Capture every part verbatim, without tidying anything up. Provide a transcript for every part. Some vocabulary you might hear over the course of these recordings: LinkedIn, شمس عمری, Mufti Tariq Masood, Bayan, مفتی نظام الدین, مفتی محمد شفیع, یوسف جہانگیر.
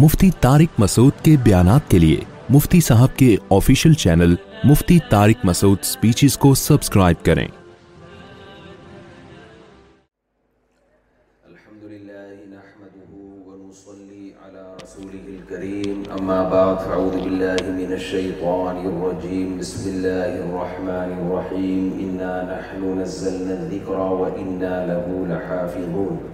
مفتی طارق مسعود کے بیانات کے لیے مفتی صاحب کے official channel Mufti Tariq Masood speeches کو سبسکرائب کریں. الحمدللہ نحمده ونصلی علی رسوله الکریم اما بعد فاعوذ باللہ من الشیطان الرجیم بسم اللہ الرحمن الرحیم انا نحن نزلنا الذکر وانا له لحافظون.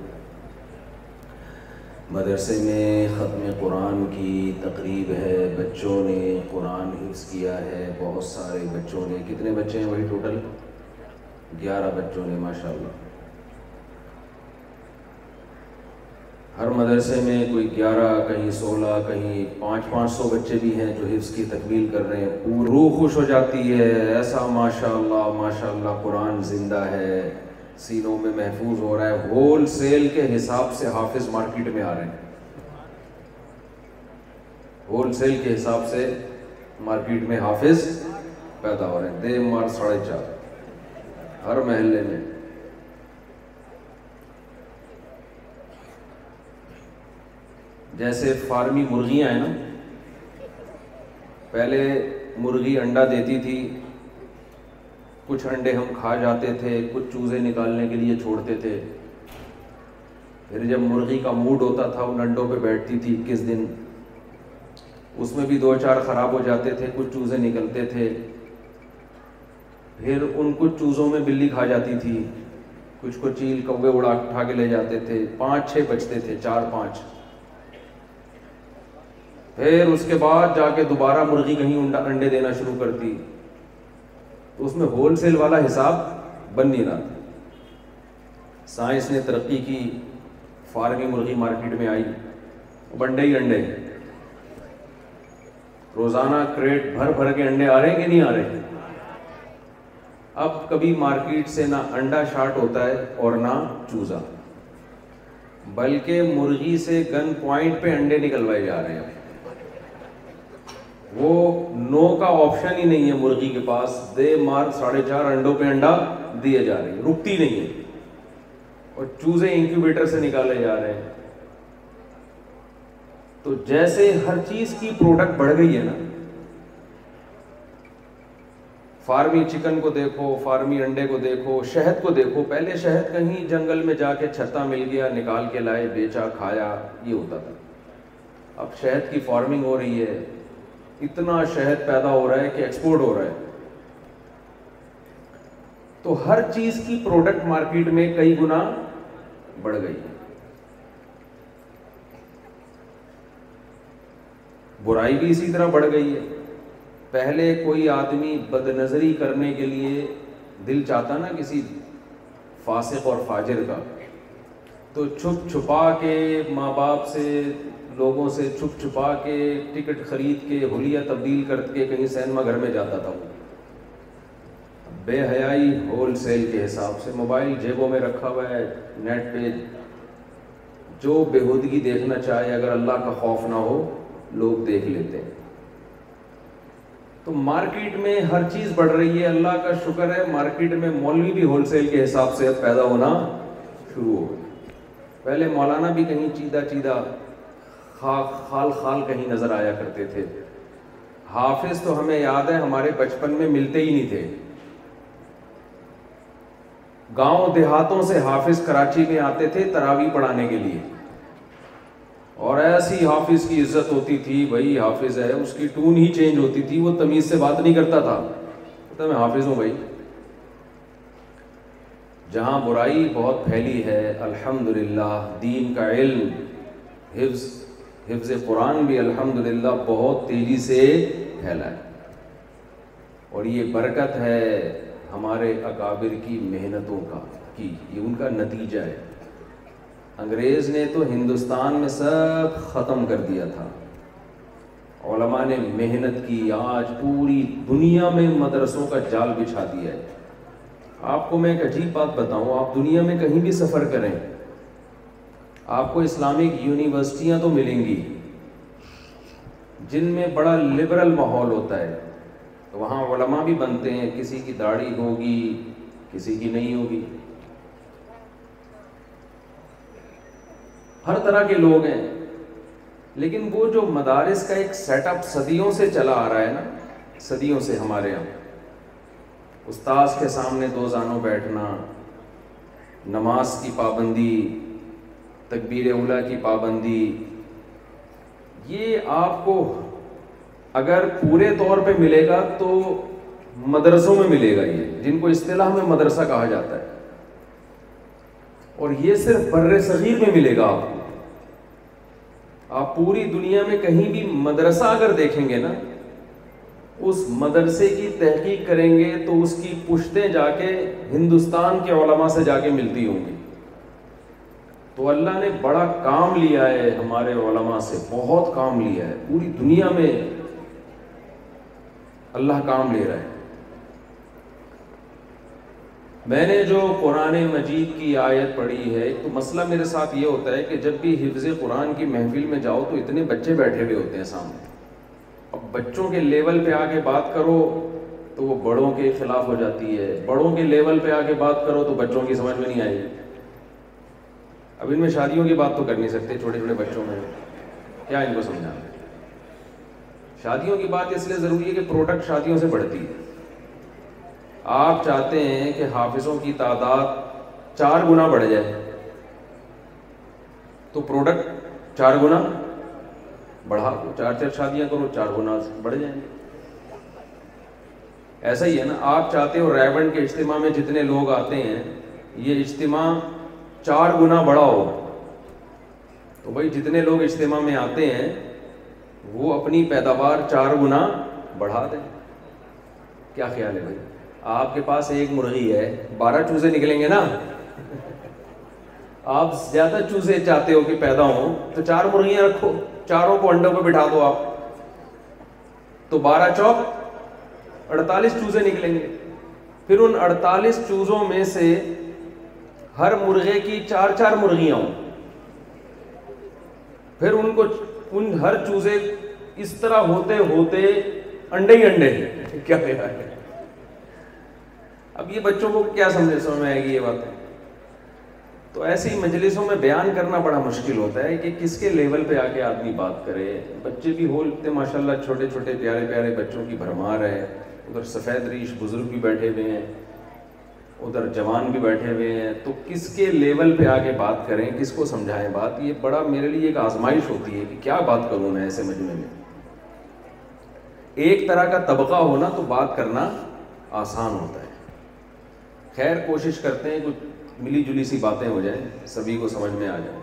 مدرسے میں ختم قرآن کی تقریب ہے. بچوں نے قرآن حفظ کیا ہے. بہت سارے بچوں نے. کتنے بچے ہیں بھائی ٹوٹل؟ گیارہ بچوں نے. ماشاءاللہ ہر مدرسے میں کوئی گیارہ، کہیں سولہ، کہیں پانچ پانچ سو بچے بھی ہیں جو حفظ کی تکمیل کر رہے ہیں. روح خوش ہو جاتی ہے. ایسا ماشاءاللہ ماشاءاللہ قرآن زندہ ہے، سینوں میں محفوظ ہو رہا ہے. ہول سیل کے حساب سے حافظ مارکیٹ میں آ رہے ہیں، ہول سیل کے حساب سے مارکیٹ میں حافظ پیدا ہو رہے ہیں. دے مار ساڑھے چار ہر محلے میں. جیسے فارمی مرغیاں ہیں نا، پہلے مرغی انڈا دیتی تھی، کچھ انڈے ہم کھا جاتے تھے، کچھ چوزے نکالنے کے لیے چھوڑتے تھے. پھر جب مرغی کا موڈ ہوتا تھا ان انڈوں پہ بیٹھتی تھی اکیس دن، اس میں بھی دو چار خراب ہو جاتے تھے، کچھ چوزے نکلتے تھے. پھر ان کچھ چوزوں میں بلی کھا جاتی تھی، کچھ کو چیل کوے اڑا اٹھا کے لے جاتے تھے. پانچ چھ بچتے تھے، چار پانچ. پھر اس کے بعد جا کے دوبارہ مرغی کہیں انڈے دینا شروع کرتی، تو اس میں ہول سیل والا حساب بن نہیں رہا تھا. سائنس نے ترقی کی، فارمی مرغی مارکیٹ میں آئی، انڈے ہی انڈے، روزانہ کریٹ بھر بھر کے انڈے آ رہے کہ نہیں آ رہے. اب کبھی مارکیٹ سے نہ انڈا شارٹ ہوتا ہے اور نہ چوزا، بلکہ مرغی سے گن پوائنٹ پہ انڈے نکلوائے جا رہے ہیں. وہ نو کا آپشن ہی نہیں ہے مرغی کے پاس. دے مار ساڑھے چار انڈوں پہ انڈا دیے جا رہے ہیں، رکتی نہیں ہے. اور چوزے انکیوبیٹر سے نکالے جا رہے ہیں. تو جیسے ہر چیز کی پروڈکٹ بڑھ گئی ہے نا، فارمی چکن کو دیکھو، فارمی انڈے کو دیکھو، شہد کو دیکھو. پہلے شہد کہیں جنگل میں جا کے چھتا مل گیا، نکال کے لائے، بیچا، کھایا، یہ ہوتا تھا. اب شہد کی فارمنگ ہو رہی ہے، اتنا شہد پیدا ہو رہا ہے کہ ایکسپورٹ ہو رہا ہے. تو ہر چیز کی پروڈکٹ مارکیٹ میں کئی گنا بڑھ گئی ہے. برائی بھی اسی طرح بڑھ گئی ہے. پہلے کوئی آدمی بد نظری کرنے کے لیے دل چاہتا نا کسی فاسق اور فاجر کا، تو چھپ چھپا کے ماں باپ سے، لوگوں سے چھپ چھپا کے ٹکٹ خرید کے، حلیہ تبدیل کر کے کہیں سینما گھر میں جاتا تھا. بے حیائی ہول سیل کے حساب سے، موبائل جیبوں میں رکھا ہوا ہے، نیٹ پہ جو بےہودگی دیکھنا چاہے، اگر اللہ کا خوف نہ ہو لوگ دیکھ لیتے ہیں. تو مارکیٹ میں ہر چیز بڑھ رہی ہے، اللہ کا شکر ہے مارکیٹ میں مولوی بھی ہول سیل کے حساب سے پیدا ہونا شروع ہو. پہلے مولانا بھی کہیں چیدہ چیدہ خال خال کہیں نظر آیا کرتے تھے. حافظ تو ہمیں یاد ہے ہمارے بچپن میں ملتے ہی نہیں تھے، گاؤں دیہاتوں سے حافظ کراچی میں آتے تھے تراویح پڑھانے کے لیے، اور ایسی حافظ کی عزت ہوتی تھی، بھائی حافظ ہے، اس کی ٹون ہی چینج ہوتی تھی، وہ تمیز سے بات نہیں کرتا تھا، کہتا میں حافظ ہوں. بھائی جہاں برائی بہت پھیلی ہے الحمدللہ دین کا علم، حفظ حفظ قرآن بھی الحمدللہ بہت تیزی سے پھیلا ہے، اور یہ برکت ہے ہمارے اکابر کی محنتوں کا کی، یہ ان کا نتیجہ ہے. انگریز نے تو ہندوستان میں سب ختم کر دیا تھا، علماء نے محنت کی، آج پوری دنیا میں مدرسوں کا جال بچھا دیا ہے. آپ کو میں ایک عجیب بات بتاؤں، آپ دنیا میں کہیں بھی سفر کریں آپ کو اسلامک یونیورسٹیاں تو ملیں گی جن میں بڑا لبرل ماحول ہوتا ہے، تو وہاں علماء بھی بنتے ہیں، کسی کی داڑھی ہوگی کسی کی نہیں ہوگی، ہر طرح کے لوگ ہیں. لیکن وہ جو مدارس کا ایک سیٹ اپ صدیوں سے چلا آ رہا ہے نا، صدیوں سے ہمارے یہاں استاذ کے سامنے دو زانوں بیٹھنا، نماز کی پابندی، تکبیر اولیٰ کی پابندی، یہ آپ کو اگر پورے طور پہ ملے گا تو مدرسوں میں ملے گا، یہ جن کو اصطلاح میں مدرسہ کہا جاتا ہے، اور یہ صرف بر صغیر میں ملے گا آپ کو. آپ پوری دنیا میں کہیں بھی مدرسہ اگر دیکھیں گے نا، اس مدرسے کی تحقیق کریں گے تو اس کی پشتیں جا کے ہندوستان کے علماء سے جا کے ملتی ہوں گی. تو اللہ نے بڑا کام لیا ہے ہمارے علماء سے، بہت کام لیا ہے، پوری دنیا میں اللہ کام لے رہا ہے. میں نے جو قرآن مجید کی آیت پڑھی ہے، تو مسئلہ میرے ساتھ یہ ہوتا ہے کہ جب بھی حفظ قرآن کی محفل میں جاؤ تو اتنے بچے بیٹھے ہوئے ہوتے ہیں سامنے، اب بچوں کے لیول پہ آ کے بات کرو تو وہ بڑوں کے خلاف ہو جاتی ہے، بڑوں کے لیول پہ آ کے بات کرو تو بچوں کی سمجھ میں نہیں آئے گی. اب ان میں شادیوں کی بات تو کر نہیں سکتے، چھوٹے چھوٹے بچوں میں کیا ان کو سمجھانا. شادیوں کی بات اس لیے ضروری ہے کہ پروڈکٹ شادیوں سے بڑھتی ہے. آپ چاہتے ہیں کہ حافظوں کی تعداد چار گنا بڑھ جائے تو پروڈکٹ چار گنا بڑھا دو، چار چار شادیاں کرو چار گنا بڑھ جائیں گے. ایسا ہی ہے نا، آپ چاہتے ہو ریونڈ کے اجتماع میں جتنے لوگ آتے ہیں یہ اجتماع چار گنا بڑا ہو، تو بھائی جتنے لوگ اجتماع میں آتے ہیں وہ اپنی پیداوار چار گنا بڑھا دیں. کیا خیال ہے بھائی؟ آپ کے پاس ایک مرغی ہے، بارہ چوزے نکلیں گے نا، آپ زیادہ چوزے چاہتے ہو کہ پیدا ہوں تو چار مرغیاں رکھو، چاروں کو انڈوں پہ بٹھا دو آپ، تو بارہ چوک اڑتالیس چوزے نکلیں گے. پھر ان اڑتالیس چوزوں میں سے ہر مرغے کی چار چار مرغیاں ہوں، پھر ان کو ان ہر چوزے اس طرح ہوتے ہوتے انڈے ہی انڈے. کیا کہا ہے؟ اب یہ بچوں کو کیا سمجھے سمجھ میں آئے گی یہ باتیں؟ تو ایسی مجلسوں میں بیان کرنا بڑا مشکل ہوتا ہے کہ کس کے لیول پہ آ کے آدمی بات کرے. بچے بھی ہو لیتے ماشاء اللہ، چھوٹے چھوٹے پیارے پیارے بچوں کی بھرمار ہے، ادھر سفید ریش بزرگ بھی بیٹھے ہوئے ہیں، ادھر جوان بھی بیٹھے ہوئے ہیں. تو کس کے لیول پہ آ کے بات کریں، کس کو سمجھائیں بات، یہ بڑا میرے لیے ایک آزمائش ہوتی ہے کہ کیا بات کروں میں ایسے مجمع میں. ایک طرح کا طبقہ ہونا تو بات کرنا آسان ہوتا ہے. خیر کوشش کرتے ہیں کچھ ملی جلی سی باتیں ہو جائیں، سبھی کو سمجھ میں آ جائے.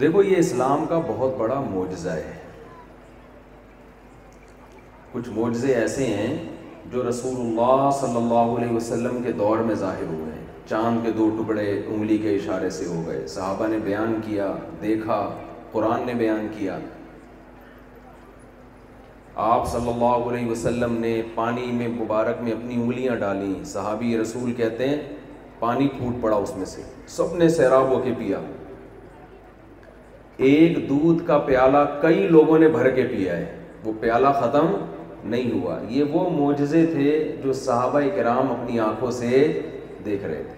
دیکھو یہ اسلام کا بہت بڑا معجزہ ہے. کچھ معجزے ایسے ہیں جو رسول اللہ صلی اللہ علیہ وسلم کے دور میں ظاہر ہوئے ہیں. چاند کے دو ٹکڑے انگلی کے اشارے سے ہو گئے، صحابہ نے بیان کیا، دیکھا، قرآن نے بیان کیا. آپ صلی اللہ علیہ وسلم نے پانی میں مبارک میں اپنی انگلیاں ڈالیں. صحابی رسول کہتے ہیں پانی پھوٹ پڑا اس میں سے، سب نے سیراب ہو کے پیا. ایک دودھ کا پیالہ کئی لوگوں نے بھر کے پیا ہے، وہ پیالہ ختم نہیں ہوا. یہ وہ معجزے تھے جو صحابہ کرام اپنی آنکھوں سے دیکھ رہے تھے.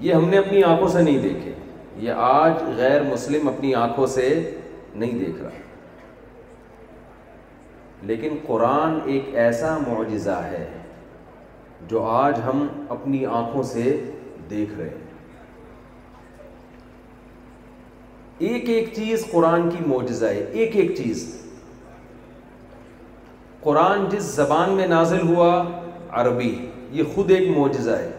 یہ ہم نے اپنی آنکھوں سے نہیں دیکھے، یہ آج غیر مسلم اپنی آنکھوں سے نہیں دیکھ رہا. لیکن قرآن ایک ایسا معجزہ ہے جو آج ہم اپنی آنکھوں سے دیکھ رہے ہیں. ایک ایک چیز قرآن کی معجزہ ہے، ایک ایک چیز. قرآن جس زبان میں نازل ہوا عربی، یہ خود ایک معجزہ ہے.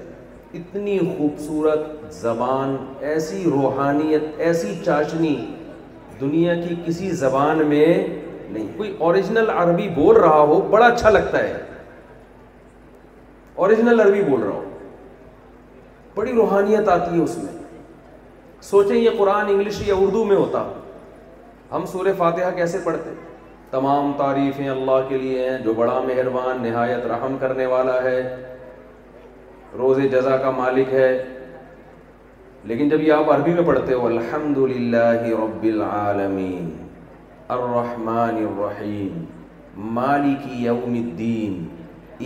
اتنی خوبصورت زبان، ایسی روحانیت، ایسی چاشنی دنیا کی کسی زبان میں نہیں. کوئی اوریجنل عربی بول رہا ہو بڑا اچھا لگتا ہے، اوریجنل عربی بول رہا ہو، بڑی روحانیت آتی ہے اس میں. سوچیں یہ قرآن انگلش یا اردو میں ہوتا، ہم سورہ فاتحہ کیسے پڑھتے؟ تمام تعریفیں اللہ کے لیے ہیں جو بڑا مہربان نہایت رحم کرنے والا ہے، روز جزا کا مالک ہے. لیکن جب یہ آپ عربی میں پڑھتے ہو، الحمدللہ رب العالمین الرحمن الرحیم مالک یوم الدین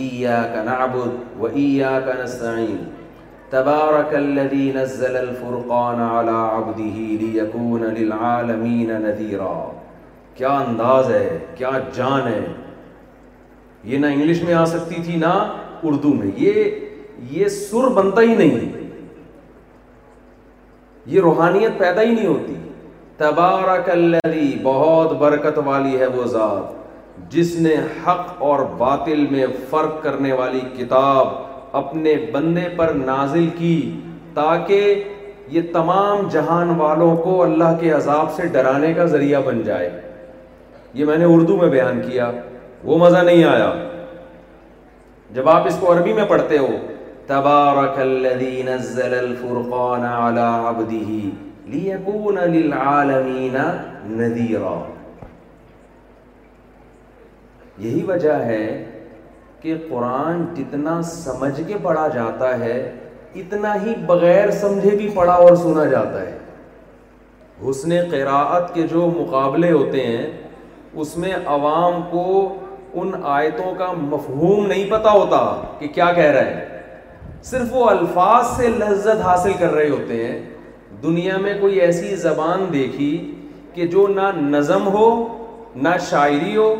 ایاک نعبد و ایاک نستعین تبارک الذی نزل الفرقان علی عبدہ لیکون للعالمین نذیرا. کیا انداز ہے، کیا جان ہے. یہ نہ انگلش میں آ سکتی تھی نہ اردو میں، یہ یہ سر بنتا ہی نہیں، یہ روحانیت پیدا ہی نہیں ہوتی. تبارک الذی، بہت برکت والی ہے وہ ذات جس نے حق اور باطل میں فرق کرنے والی کتاب اپنے بندے پر نازل کی تاکہ یہ تمام جہان والوں کو اللہ کے عذاب سے ڈرانے کا ذریعہ بن جائے. یہ میں نے اردو میں بیان کیا، وہ مزہ نہیں آیا. جب آپ اس کو عربی میں پڑھتے ہو، تبارک الذی نزل الفرقان علی عبدہ لیکون للعالمین نذیرا. یہی وجہ ہے کہ قرآن جتنا سمجھ کے پڑھا جاتا ہے اتنا ہی بغیر سمجھے بھی پڑھا اور سنا جاتا ہے. حسن قراءت کے جو مقابلے ہوتے ہیں اس میں عوام کو ان آیتوں کا مفہوم نہیں پتہ ہوتا کہ کیا کہہ رہا ہے، صرف وہ الفاظ سے لذت حاصل کر رہے ہوتے ہیں. دنیا میں کوئی ایسی زبان دیکھی کہ جو نہ نظم ہو نہ شاعری ہو،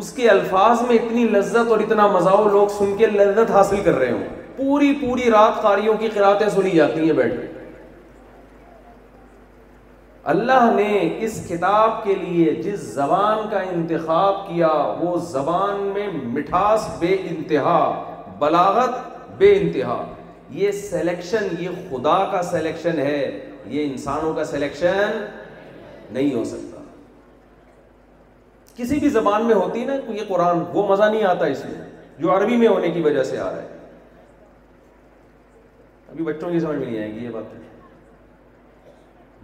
اس کے الفاظ میں اتنی لذت اور اتنا مزہ ہو، لوگ سن کے لذت حاصل کر رہے ہوں. پوری پوری رات قاریوں کی قراتیں سنی جاتی ہیں بیٹھ کے. اللہ نے اس کتاب کے لیے جس زبان کا انتخاب کیا، وہ زبان میں مٹھاس بے انتہا، بلاغت بے انتہا. یہ سلیکشن، یہ خدا کا سلیکشن ہے، یہ انسانوں کا سلیکشن نہیں ہو سکتا. کسی بھی زبان میں ہوتی نا یہ قرآن، وہ مزہ نہیں آتا اس میں جو عربی میں ہونے کی وجہ سے آ رہا ہے. ابھی بچوں کی سمجھ میں نہیں آئے گی یہ بات.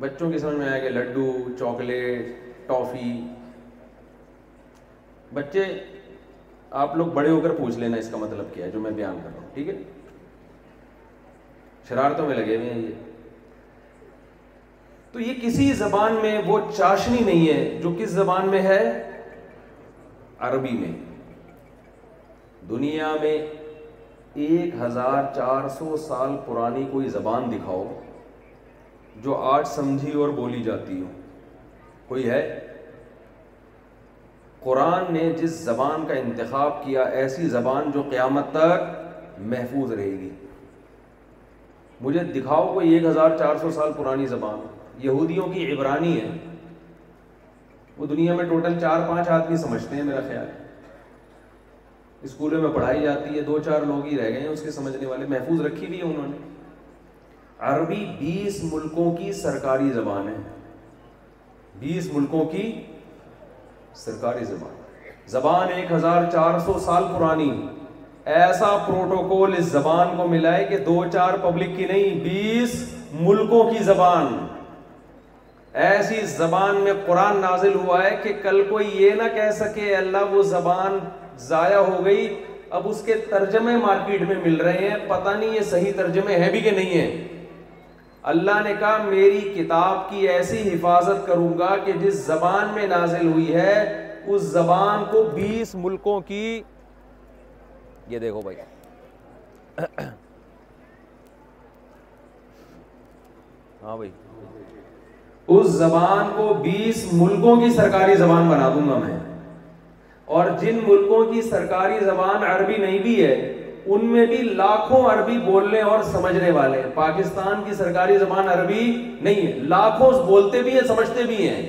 بچوں کی سمجھ میں آئے گا لڈو، چاکلیٹ، ٹافی. بچے، آپ لوگ بڑے ہو کر پوچھ لینا اس کا مطلب کیا ہے جو میں بیان کر رہا ہوں، ٹھیک ہے؟ شرارتوں میں لگے ہوئے ہیں یہ. تو یہ کسی زبان میں وہ چاشنی نہیں ہے جو کس زبان میں ہے؟ عربی میں. دنیا میں ایک ہزار چار سو سال پرانی کوئی زبان دکھاؤ جو آج سمجھی اور بولی جاتی ہو، کوئی ہے؟ قرآن نے جس زبان کا انتخاب کیا، ایسی زبان جو قیامت تک محفوظ رہے گی. مجھے دکھاؤ کوئی ایک ہزار چار سو سال پرانی زبان. یہودیوں کی عبرانی ہے، وہ دنیا میں ٹوٹل چار پانچ آدمی سمجھتے ہیں میرا خیال ہے. اسکولوں میں پڑھائی جاتی ہے، دو چار لوگ ہی رہ گئے ہیں اس کے سمجھنے والے، محفوظ رکھی بھی ہے انہوں نے. عربی بیس ملکوں کی سرکاری زبان ہے، بیس ملکوں کی سرکاری زبان. زبان ایک ہزار چار سو سال پرانی. ایسا پروٹوکول اس زبان کو ملا ہے کہ دو چار پبلک کی نہیں، بیس ملکوں کی زبان. ایسی زبان میں قرآن نازل ہوا ہے کہ کل کوئی یہ نہ کہہ سکے اللہ وہ زبان ضائع ہو گئی، اب اس کے ترجمے مارکیٹ میں مل رہے ہیں، پتہ نہیں یہ صحیح ترجمے ہیں بھی کہ نہیں ہیں۔ اللہ نے کہا میری کتاب کی ایسی حفاظت کروں گا کہ جس زبان میں نازل ہوئی ہے اس زبان کو بیس ملکوں کی، یہ دیکھو بھائی، ہاں بھائی، اس زبان کو بیس ملکوں کی سرکاری زبان بنا دوں گا میں، اور جن ملکوں کی سرکاری زبان عربی نہیں بھی ہے ان میں بھی لاکھوں عربی بولنے اور سمجھنے والے ہیں۔ پاکستان کی سرکاری زبان عربی نہیں ہے، لاکھوں بولتے بھی ہیں سمجھتے بھی ہیں۔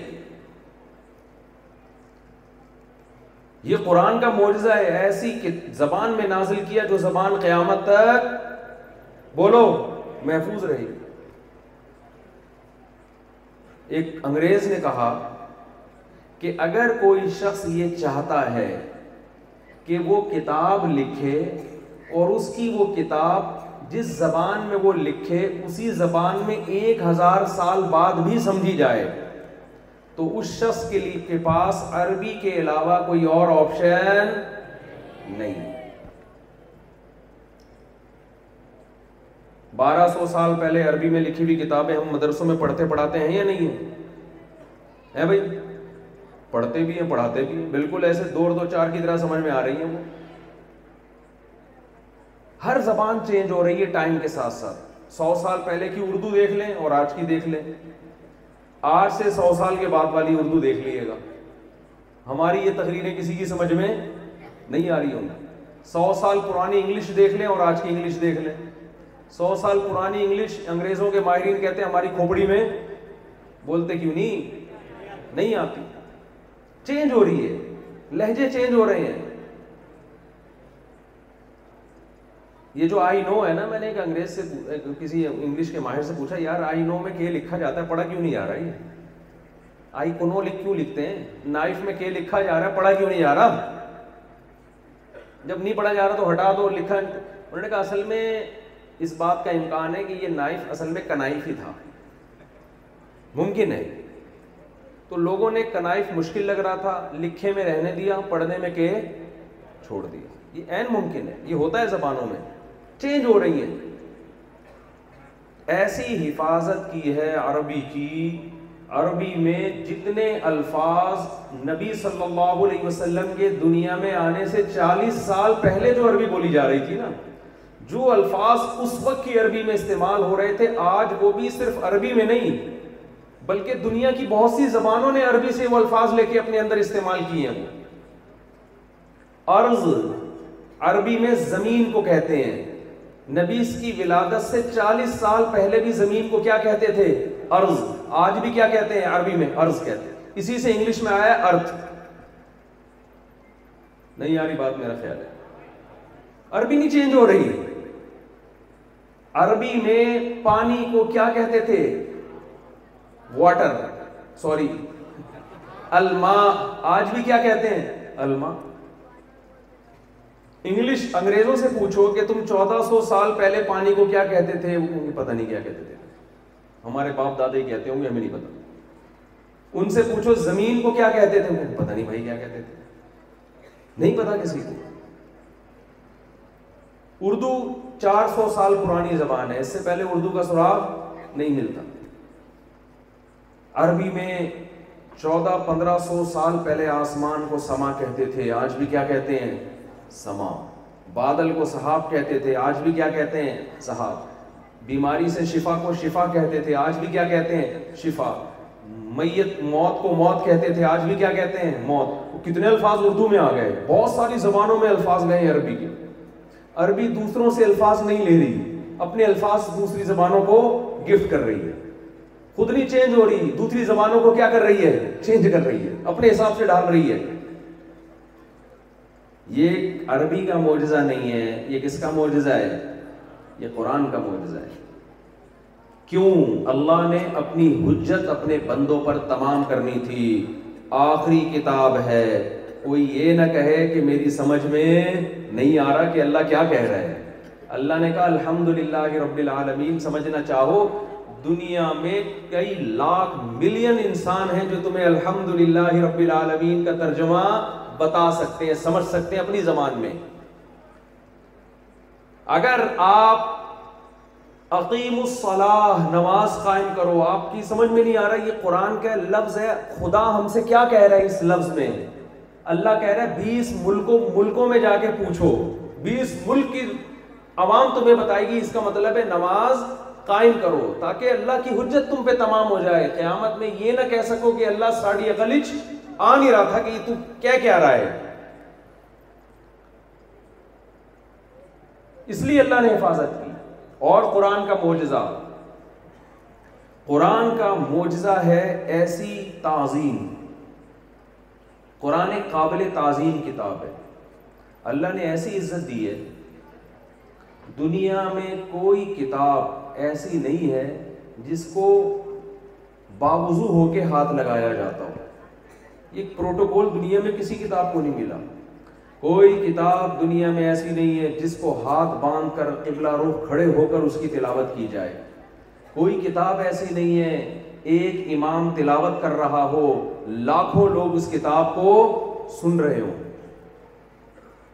یہ قرآن کا معجزہ ہے، ایسی زبان میں نازل کیا جو زبان قیامت تک بولو محفوظ رہی۔ ایک انگریز نے کہا کہ اگر کوئی شخص یہ چاہتا ہے کہ وہ کتاب لکھے اور اس کی وہ کتاب جس زبان میں وہ لکھے اسی زبان میں ایک ہزار سال بعد بھی سمجھی جائے تو اس شخص کے لیے کے پاس عربی کے علاوہ کوئی اور آپشن نہیں۔ بارہ سو سال پہلے عربی میں لکھی ہوئی کتابیں ہم مدرسوں میں پڑھتے پڑھاتے ہیں یا نہیں ہیں؟ ہے بھائی، پڑھتے بھی ہیں پڑھاتے بھی ہیں، بالکل ایسے دو دو چار کی طرح سمجھ میں آ رہی ہیں وہ۔ ہر زبان چینج ہو رہی ہے ٹائم کے ساتھ ساتھ۔ سو سال پہلے کی اردو دیکھ لیں اور آج کی دیکھ لیں، آج سے سو سال کے بعد والی اردو دیکھ لیجیے گا۔ ہماری یہ تقریریں کسی کی سمجھ میں نہیں آ رہی ہوں گی۔ سو سال پرانی انگلش دیکھ لیں اور آج کی انگلش دیکھ لیں۔ سو سال پرانی انگلش انگریزوں کے ماہرین کہتے ہیں ہماری کھوپڑی میں بولتے کیوں نہیں نہیں آتی۔ چینج ہو رہی ہے، لہجے چینج ہو رہے ہیں۔ یہ جو آئی نو ہے نا، میں نے ایک انگریز سے کسی انگلش کے ماہر سے پوچھا، یار آئی نو میں کے لکھا جاتا ہے پڑھا کیوں نہیں جا رہا؟ یہ آئی کو نو لکھ کیوں لکھتے ہیں؟ نائف میں کے لکھا جا رہا ہے پڑھا کیوں نہیں جا رہا؟ جب نہیں پڑھا جا رہا تو ہٹا دو لکھا۔ انہوں نے کہا اصل میں اس بات کا امکان ہے کہ یہ نائف اصل میں کنائف ہی تھا، ممکن ہے۔ تو لوگوں نے کنائف مشکل لگ رہا تھا، لکھے میں رہنے دیا، پڑھنے میں کے چھوڑ دیا۔ یہ عین ممکن ہے، یہ ہوتا ہے زبانوں میں، چینج ہو رہی ہے۔ ایسی حفاظت کی ہے عربی کی، عربی میں جتنے الفاظ نبی صلی اللہ علیہ وسلم کے دنیا میں آنے سے چالیس سال پہلے جو عربی بولی جا رہی تھی نا، جو الفاظ اس وقت کی عربی میں استعمال ہو رہے تھے، آج وہ بھی صرف عربی میں نہیں بلکہ دنیا کی بہت سی زبانوں نے عربی سے وہ الفاظ لے کے اپنے اندر استعمال کیے ہیں۔ ارض عربی میں زمین کو کہتے ہیں، نبی اس کی ولادت سے چالیس سال پہلے بھی زمین کو کیا کہتے تھے؟ ارض۔ آج بھی کیا کہتے ہیں عربی میں؟ ارض کہتے ہیں۔ اسی سے انگلش میں آیا ارتھ۔ نہیں آ رہی بات، میرا خیال ہے عربی نہیں چینج ہو رہی ہے۔ عربی میں پانی کو کیا کہتے تھے؟ واٹر، سوری الماء۔ آج بھی کیا کہتے ہیں؟ الماء۔ انگلش انگریزوں سے پوچھو کہ تم چودہ سو سال پہلے پانی کو کیا کہتے تھے، وہ پتہ نہیں کیا کہتے تھے، ہمارے باپ دادے کہتے ہوں گے، ہمیں نہیں پتا۔ ان سے پوچھو زمین کو کیا کہتے تھے، پتہ نہیں بھائی کیا کہتے تھے، نہیں پتا کسی کو۔ اردو چار سو سال پرانی زبان ہے، اس سے پہلے اردو کا سراغ نہیں ملتا۔ عربی میں چودہ پندرہ سو سال پہلے آسمان کو سما کہتے تھے، آج بھی کیا کہتے ہیں؟ سما۔ بادل کو سحاب کہتے تھے، آج بھی کیا کہتے ہیں؟ سحاب۔ بیماری سے شفا کو شفا کہتے تھے، آج بھی کیا کہتے ہیں؟ شفا۔ میت موت کو موت کہتے تھے، آج بھی کیا کہتے ہیں؟ موت۔ کتنے الفاظ اردو میں آ گئے، بہت ساری زبانوں میں الفاظ گئے عربی کے۔ عربی دوسروں سے الفاظ نہیں لے رہی، اپنے الفاظ دوسری زبانوں کو گفٹ کر رہی ہے، خود نہیں چینج ہو رہی، دوسری زبانوں کو کیا کر رہی ہے؟ چینج کر رہی ہے، اپنے حساب سے ڈال رہی ہے۔ یہ عربی کا معجزہ نہیں ہے، یہ کس کا معجزہ ہے؟ یہ قرآن کا معجزہ ہے۔ کیوں؟ اللہ نے اپنی حجت اپنے بندوں پر تمام کرنی تھی، آخری کتاب ہے، کوئی یہ نہ کہے کہ میری سمجھ میں نہیں آ رہا کہ اللہ کیا کہہ رہا ہے۔ اللہ نے کہا الحمدللہ رب العالمین، سمجھنا چاہو دنیا میں کئی لاکھ ملین انسان ہیں جو تمہیں الحمدللہ رب العالمین کا ترجمہ بتا سکتے ہیں, سمجھ سکتے ہیں اپنی زبان میں. اگر آپ اقیم الصلاۃ, نماز قائم کرو, آپ کی سمجھ میں نہیں آ رہا یہ قرآن کا لفظ ہے, خدا ہم سے کیا کہہ رہا ہے اس لفظ میں؟ اللہ کہہ رہا ہے بیس ملکوں ملکوں میں جا کے پوچھو, بیس ملک کی عوام تمہیں بتائے گی اس کا مطلب ہے نماز قائم کرو, تاکہ اللہ کی حجت تم پہ تمام ہو جائے. قیامت میں یہ نہ کہہ سکو کہ اللہ ساڑی غلچ آ نہیں رہا تھا کہ تو کیا کہہ رہا ہے. اس لیے اللہ نے حفاظت کی. اور قرآن کا معجزہ, قرآن کا معجزہ ہے ایسی تعظیم. قرآن ایک قابل تعظیم کتاب ہے. اللہ نے ایسی عزت دی ہے, دنیا میں کوئی کتاب ایسی نہیں ہے جس کو باوضو ہو کے ہاتھ لگایا جاتا ہو. یہ پروٹوکول دنیا میں کسی کتاب کو نہیں ملا. کوئی کتاب دنیا میں ایسی نہیں ہے جس کو ہاتھ باندھ کر قبلہ رخ کھڑے ہو کر اس کی تلاوت کی جائے. کوئی کتاب ایسی نہیں ہے ایک امام تلاوت کر رہا ہو, لاکھوں لوگ اس کتاب کو سن رہے ہو.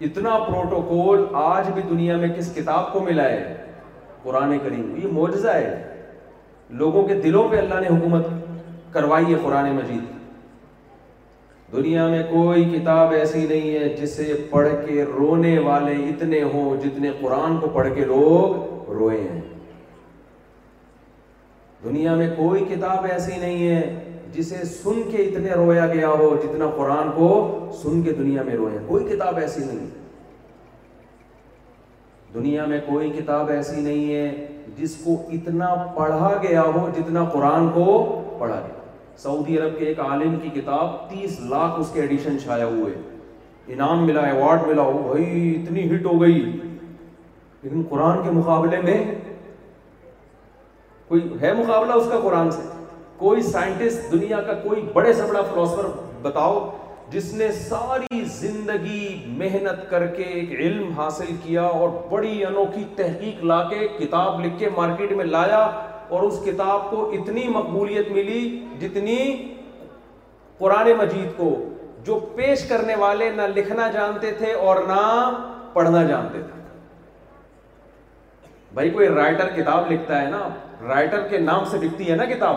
اتنا پروٹوکول آج بھی دنیا میں کس کتاب کو ملا ہے؟ قرآن کریم. یہ معجزہ ہے, لوگوں کے دلوں پہ اللہ نے حکومت کروائی ہے قرآن مجید. دنیا میں کوئی کتاب ایسی نہیں ہے جسے پڑھ کے رونے والے اتنے ہوں جتنے قرآن کو پڑھ کے لوگ روئے ہیں. دنیا میں کوئی کتاب ایسی نہیں ہے جسے سن کے اتنے رویا گیا ہو جتنا قرآن کو سن کے دنیا میں روئے. کوئی کتاب ایسی نہیں. دنیا میں کوئی کتاب ایسی نہیں ہے جس کو اتنا پڑھا گیا ہو جتنا قرآن کو پڑھا گیا. سعودی عرب کے ایک عالم کی کتاب تیس لاکھ اس کے ایڈیشن چھایا ہوئے, انعام ملا, ایوارڈ ملا, ہو بھائی اتنی ہٹ ہو گئی, لیکن قرآن کے مقابلے میں کوئی ہے مقابلہ اس کا قرآن سے؟ کوئی سائنٹسٹ دنیا کا, کوئی بڑے سے بڑا فلسفر بتاؤ جس نے ساری زندگی محنت کر کے ایک علم حاصل کیا اور بڑی انوکھی تحقیق لا کے کتاب لکھ کے مارکیٹ میں لایا, اور اس کتاب کو اتنی مقبولیت ملی جتنی قرآن مجید کو, جو پیش کرنے والے نہ لکھنا جانتے تھے اور نہ پڑھنا جانتے تھے. بھائی کوئی رائٹر کتاب لکھتا ہے نا, رائٹر کے نام سے لکھتی ہے نا کتاب,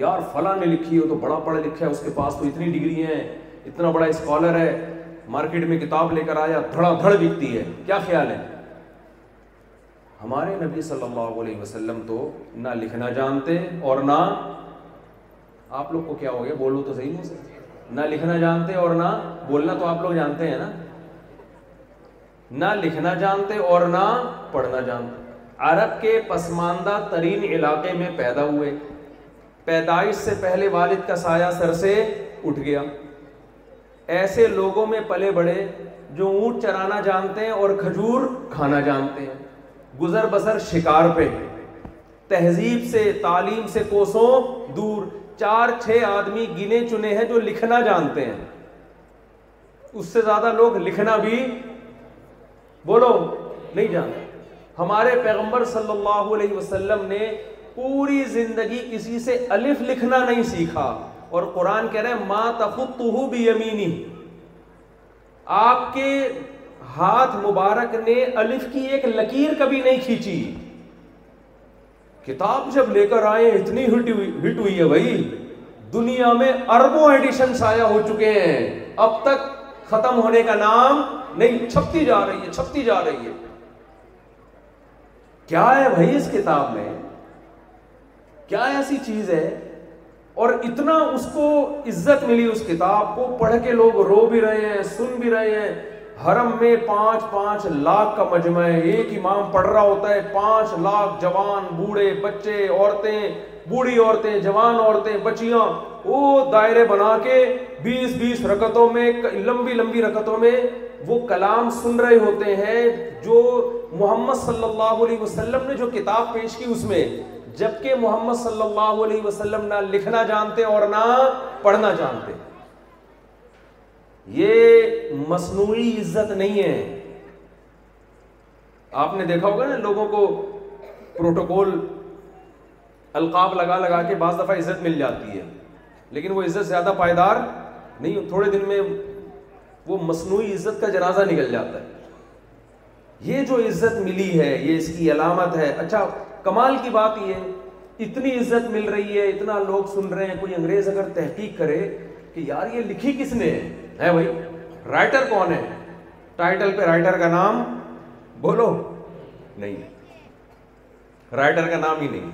یار فلاں نے لکھی ہو تو بڑا پڑھا لکھا ہے, اس کے پاس تو اتنی ڈگری ہیں, اتنا بڑا اسکالر ہے, مارکیٹ میں کتاب لے کر آیا دھڑا دھڑ بکتی ہے. کیا خیال ہے؟ ہمارے نبی صلی اللہ علیہ وسلم تو نہ لکھنا جانتے اور نہ, آپ لوگ کو کیا ہو گیا بولو تو صحیح, نہ لکھنا جانتے اور نہ بولنا تو آپ لوگ جانتے ہیں نا, نہ لکھنا جانتے اور نہ پڑھنا جانتے. عرب کے پسماندہ ترین علاقے میں پیدا ہوئے, پیدائش سے پہلے والد کا سایہ سر سے اٹھ گیا. ایسے لوگوں میں پلے بڑے جو اونٹ چرانا جانتے ہیں اور کھجور کھانا جانتے ہیں, گزر بسر شکار پہ, تہذیب سے تعلیم سے کوسوں دور. چار چھ آدمی گنے چنے ہیں جو لکھنا جانتے ہیں, اس سے زیادہ لوگ لکھنا بھی بولو نہیں جانتے. ہمارے پیغمبر صلی اللہ علیہ وسلم نے پوری زندگی کسی سے الف لکھنا نہیں سیکھا, اور قرآن کہہ رہے ما تخطہ بیمینی, آپ کے ہاتھ مبارک نے الف کی ایک لکیر کبھی نہیں کھینچی. کتاب جب لے کر آئے اتنی ہٹ ہوئی, ہٹ ہوئی ہے بھائی, دنیا میں اربوں ایڈیشن شائع ہو چکے ہیں, اب تک ختم ہونے کا نام نہیں, چھپتی جا رہی ہے, چھپتی جا رہی ہے. کیا ہے بھائی اس کتاب میں؟ کیا ایسی چیز ہے؟ اور اتنا اس کو عزت ملی اس کتاب کو, پڑھ کے لوگ رو بھی رہے ہیں سن بھی رہے ہیں. حرم میں پانچ پانچ لاکھ کا مجمع ہے, ایک امام پڑھ رہا ہوتا ہے, پانچ لاکھ جوان بوڑھے بچے عورتیں, بوڑھی عورتیں جوان عورتیں بچیاں, وہ دائرے بنا کے بیس بیس رکعتوں میں, لمبی لمبی رکعتوں میں وہ کلام سن رہے ہوتے ہیں جو محمد صلی اللہ علیہ وسلم نے جو کتاب پیش کی اس میں, جبکہ محمد صلی اللہ علیہ وسلم نہ لکھنا جانتے اور نہ پڑھنا جانتے. یہ مصنوعی عزت نہیں ہے. آپ نے دیکھا ہوگا نا لوگوں کو پروٹوکول القاب لگا لگا کے بعض دفعہ عزت مل جاتی ہے, لیکن وہ عزت زیادہ پائیدار نہیں, تھوڑے دن میں وہ مصنوعی عزت کا جنازہ نکل جاتا ہے. یہ جو عزت ملی ہے یہ اس کی علامت ہے. اچھا کمال کی بات یہ ہے, اتنی عزت مل رہی ہے, اتنا لوگ سن رہے ہیں, کوئی انگریز اگر تحقیق کرے کہ یار یہ لکھی کس نے ہے, بھائی رائٹر کون ہے, ٹائٹل پہ رائٹر کا نام بولو, نہیں رائٹر کا نام ہی نہیں.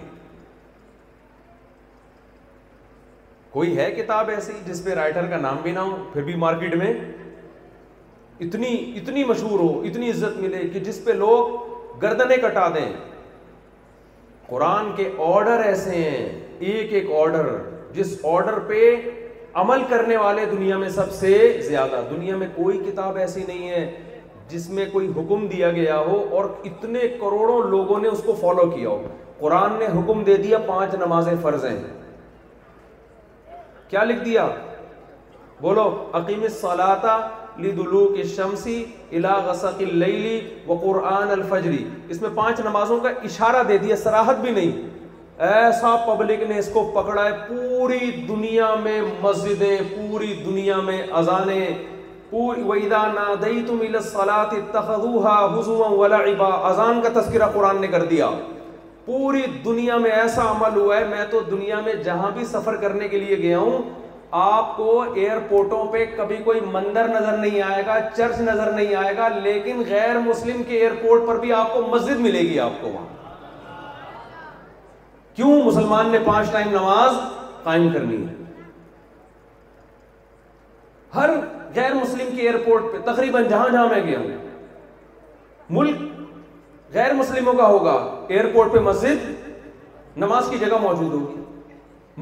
کوئی ہے کتاب ایسی جس پہ رائٹر کا نام بھی نہ ہو, پھر بھی مارکیٹ میں اتنی اتنی مشہور ہو, اتنی عزت ملے کہ جس پہ لوگ گردنیں کٹا دیں. قرآن کے آرڈر ایسے ہیں, ایک ایک آرڈر, جس آرڈر پہ عمل کرنے والے دنیا میں سب سے زیادہ. دنیا میں کوئی کتاب ایسی نہیں ہے جس میں کوئی حکم دیا گیا ہو اور اتنے کروڑوں لوگوں نے اس کو فالو کیا ہو. قرآن نے حکم دے دیا پانچ نمازیں فرض ہیں, کیا لکھ دیا بولو, اقیم الصلاۃ لدلوک الشمس الی غسق اللیل وقرآن الفجر. اس میں پانچ نمازوں کا اشارہ دے دیا, صراحت بھی نہیں. ایسا پبلک نے اس کو پکڑا ہے, پوری دنیا میں مسجدیں, پوری دنیا میں اذانیں, پوری وَإِذَا نَادَيْتُمْ إِلَى الصَّلَاةِ اتَّخَذُوهَا هُزُوًا وَلَعِبًا, اذان کا تذکرہ قرآن نے کر دیا. پوری دنیا میں ایسا عمل ہوا ہے. میں تو دنیا میں جہاں بھی سفر کرنے کے لیے گیا ہوں, آپ کو ایئرپورٹوں پہ کبھی کوئی مندر نظر نہیں آئے گا, چرچ نظر نہیں آئے گا, لیکن غیر مسلم کے ایئرپورٹ پر بھی آپ کو مسجد ملے گی. آپ کو وہاں کیوں, مسلمان نے پانچ ٹائم نماز قائم کرنی ہے. ہر غیر مسلم کے ایئرپورٹ پہ تقریباً جہاں جہاں میں گیا ہوں, ملک غیر مسلموں کا ہوگا, ایئرپورٹ پہ مسجد نماز کی جگہ موجود ہوگی,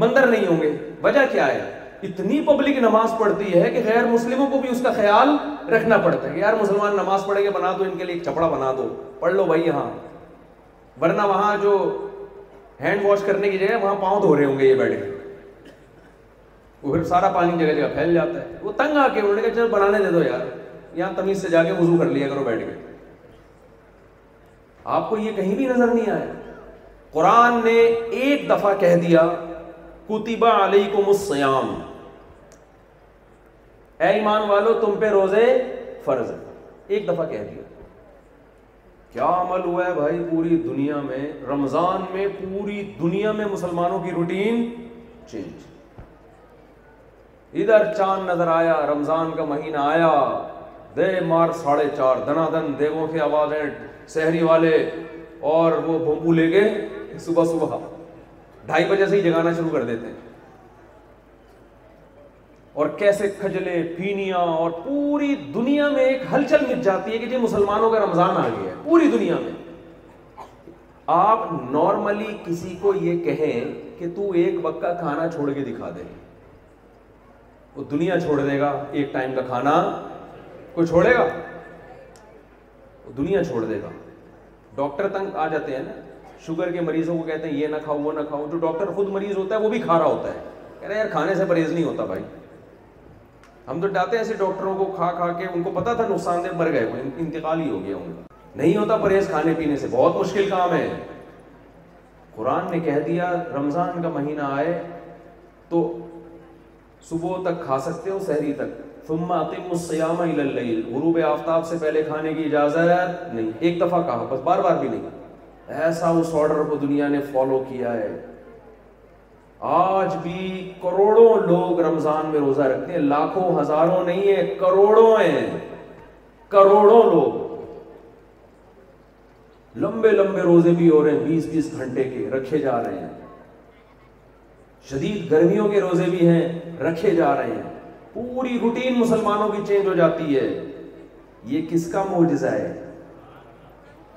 مندر نہیں ہوں گے. وجہ کیا ہے, اتنی پبلک نماز پڑھتی ہے کہ غیر مسلموں کو بھی اس کا خیال رکھنا پڑتا ہے کہ یار مسلمان نماز پڑھیں گے, بنا دو ان کے لیے ایک چپڑا بنا دو, پڑھ لو بھائی یہاں, ورنہ وہاں جو ہینڈ واش کرنے کی جگہ وہاں پاؤں دھو رہے ہوں گے یہ بیٹھے, وہ پھر سارا پانی جگہ جگہ پھیل جاتا ہے. وہ تنگ آ کے انہوں نے کہا چل بنانے دے دو یار, یہاں تمیز سے جا کے وضو کر لیا کرو بیٹھ کے. آپ کو یہ کہیں بھی نظر نہیں آیا. قرآن نے ایک دفعہ کہہ دیا کتب علیکم الصیام, اے ایمان والو تم پہ روزے فرض ہیں, ایک دفعہ کہہ دیا. کیا عمل ہوا ہے بھائی پوری دنیا میں, رمضان میں پوری دنیا میں مسلمانوں کی روٹین چینج. ادھر چاند نظر آیا, رمضان کا مہینہ آیا, دے مار ساڑھے چار دنا دن دیووں کی آوازیں, سحری والے اور وہ بھومبو لے کے صبح صبح ڈھائی بجے سے ہی جگانا شروع کر دیتے ہیں, اور کیسے کھجلے پینیاں, اور پوری دنیا میں ایک ہلچل مچ جاتی ہے کہ جی مسلمانوں کا رمضان آ گیا ہے پوری دنیا میں. آپ نارملی کسی کو یہ کہیں کہ تو ایک وقت کا کھانا چھوڑ کے دکھا دے, وہ دنیا چھوڑ دے گا. ایک ٹائم کا کھانا کوئی چھوڑے گا, وہ دنیا چھوڑ دے گا. ڈاکٹر تنگ آ جاتے ہیں نا, شوگر کے مریضوں کو کہتے ہیں یہ نہ کھاؤ وہ نہ کھاؤ, جو ڈاکٹر خود مریض ہوتا ہے وہ بھی کھا رہا ہوتا ہے, کہہ رہے یار کھانے سے پرہیز نہیں ہوتا. بھائی ہم تو ڈاٹے ایسے ڈاکٹروں کو کھا کھا کے, ان کو پتا تھا نقصان دہ, مر گئے, انتقال ہی ہو گیا ان کا. نہیں ہوتا پرہیز کھانے پینے سے, بہت مشکل کام ہے. قرآن نے کہہ دیا رمضان کا مہینہ آئے تو صبح تک کھا سکتے ہو, سحری تک, ثم اقیموا الصیام الی اللیل, غروب آفتاب سے پہلے کھانے کی اجازت نہیں. ایک دفعہ کہا بس, بار بار بھی نہیں. ایسا اس آرڈر کو دنیا نے فالو کیا ہے. آج بھی کروڑوں لوگ رمضان میں روزہ رکھتے ہیں, لاکھوں ہزاروں نہیں ہیں, کروڑوں ہیں, کروڑوں لوگ. لمبے لمبے روزے بھی ہو رہے ہیں, بیس بیس گھنٹے کے رکھے جا رہے ہیں, شدید گرمیوں کے روزے بھی ہیں رکھے جا رہے ہیں. پوری روٹین مسلمانوں کی چینج ہو جاتی ہے. یہ کس کا معجزہ ہے,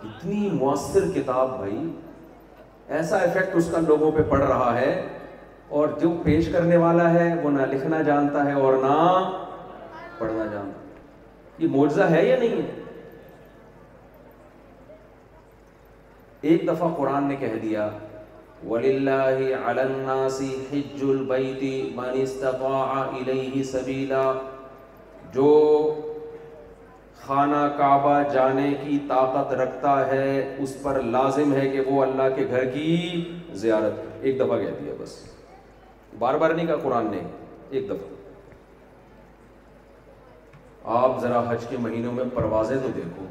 اتنی مؤثر کتاب بھائی, ایسا افیکٹ اس کا لوگوں پہ پڑ رہا ہے, اور جو پیش کرنے والا ہے وہ نہ لکھنا جانتا ہے اور نہ پڑھنا جانتا ہے. یہ معجزہ ہے یا نہیں ہے. ایک دفعہ قرآن نے کہہ دیا وَلِلَّهِ عَلَى النَّاسِ حِجُّ الْبَيْتِ مَنِ اسْتَطَاعَ إِلَيْهِ سَبِيلًا, جو خانہ کعبہ جانے کی طاقت رکھتا ہے اس پر لازم ہے کہ وہ اللہ کے گھر کی زیارت کرے. ایک دفعہ کہہ دیا بس, بار بار نہیں کہا قرآن نے, ایک دفعہ. آپ ذرا حج کے مہینوں میں پروازیں تو دیکھو,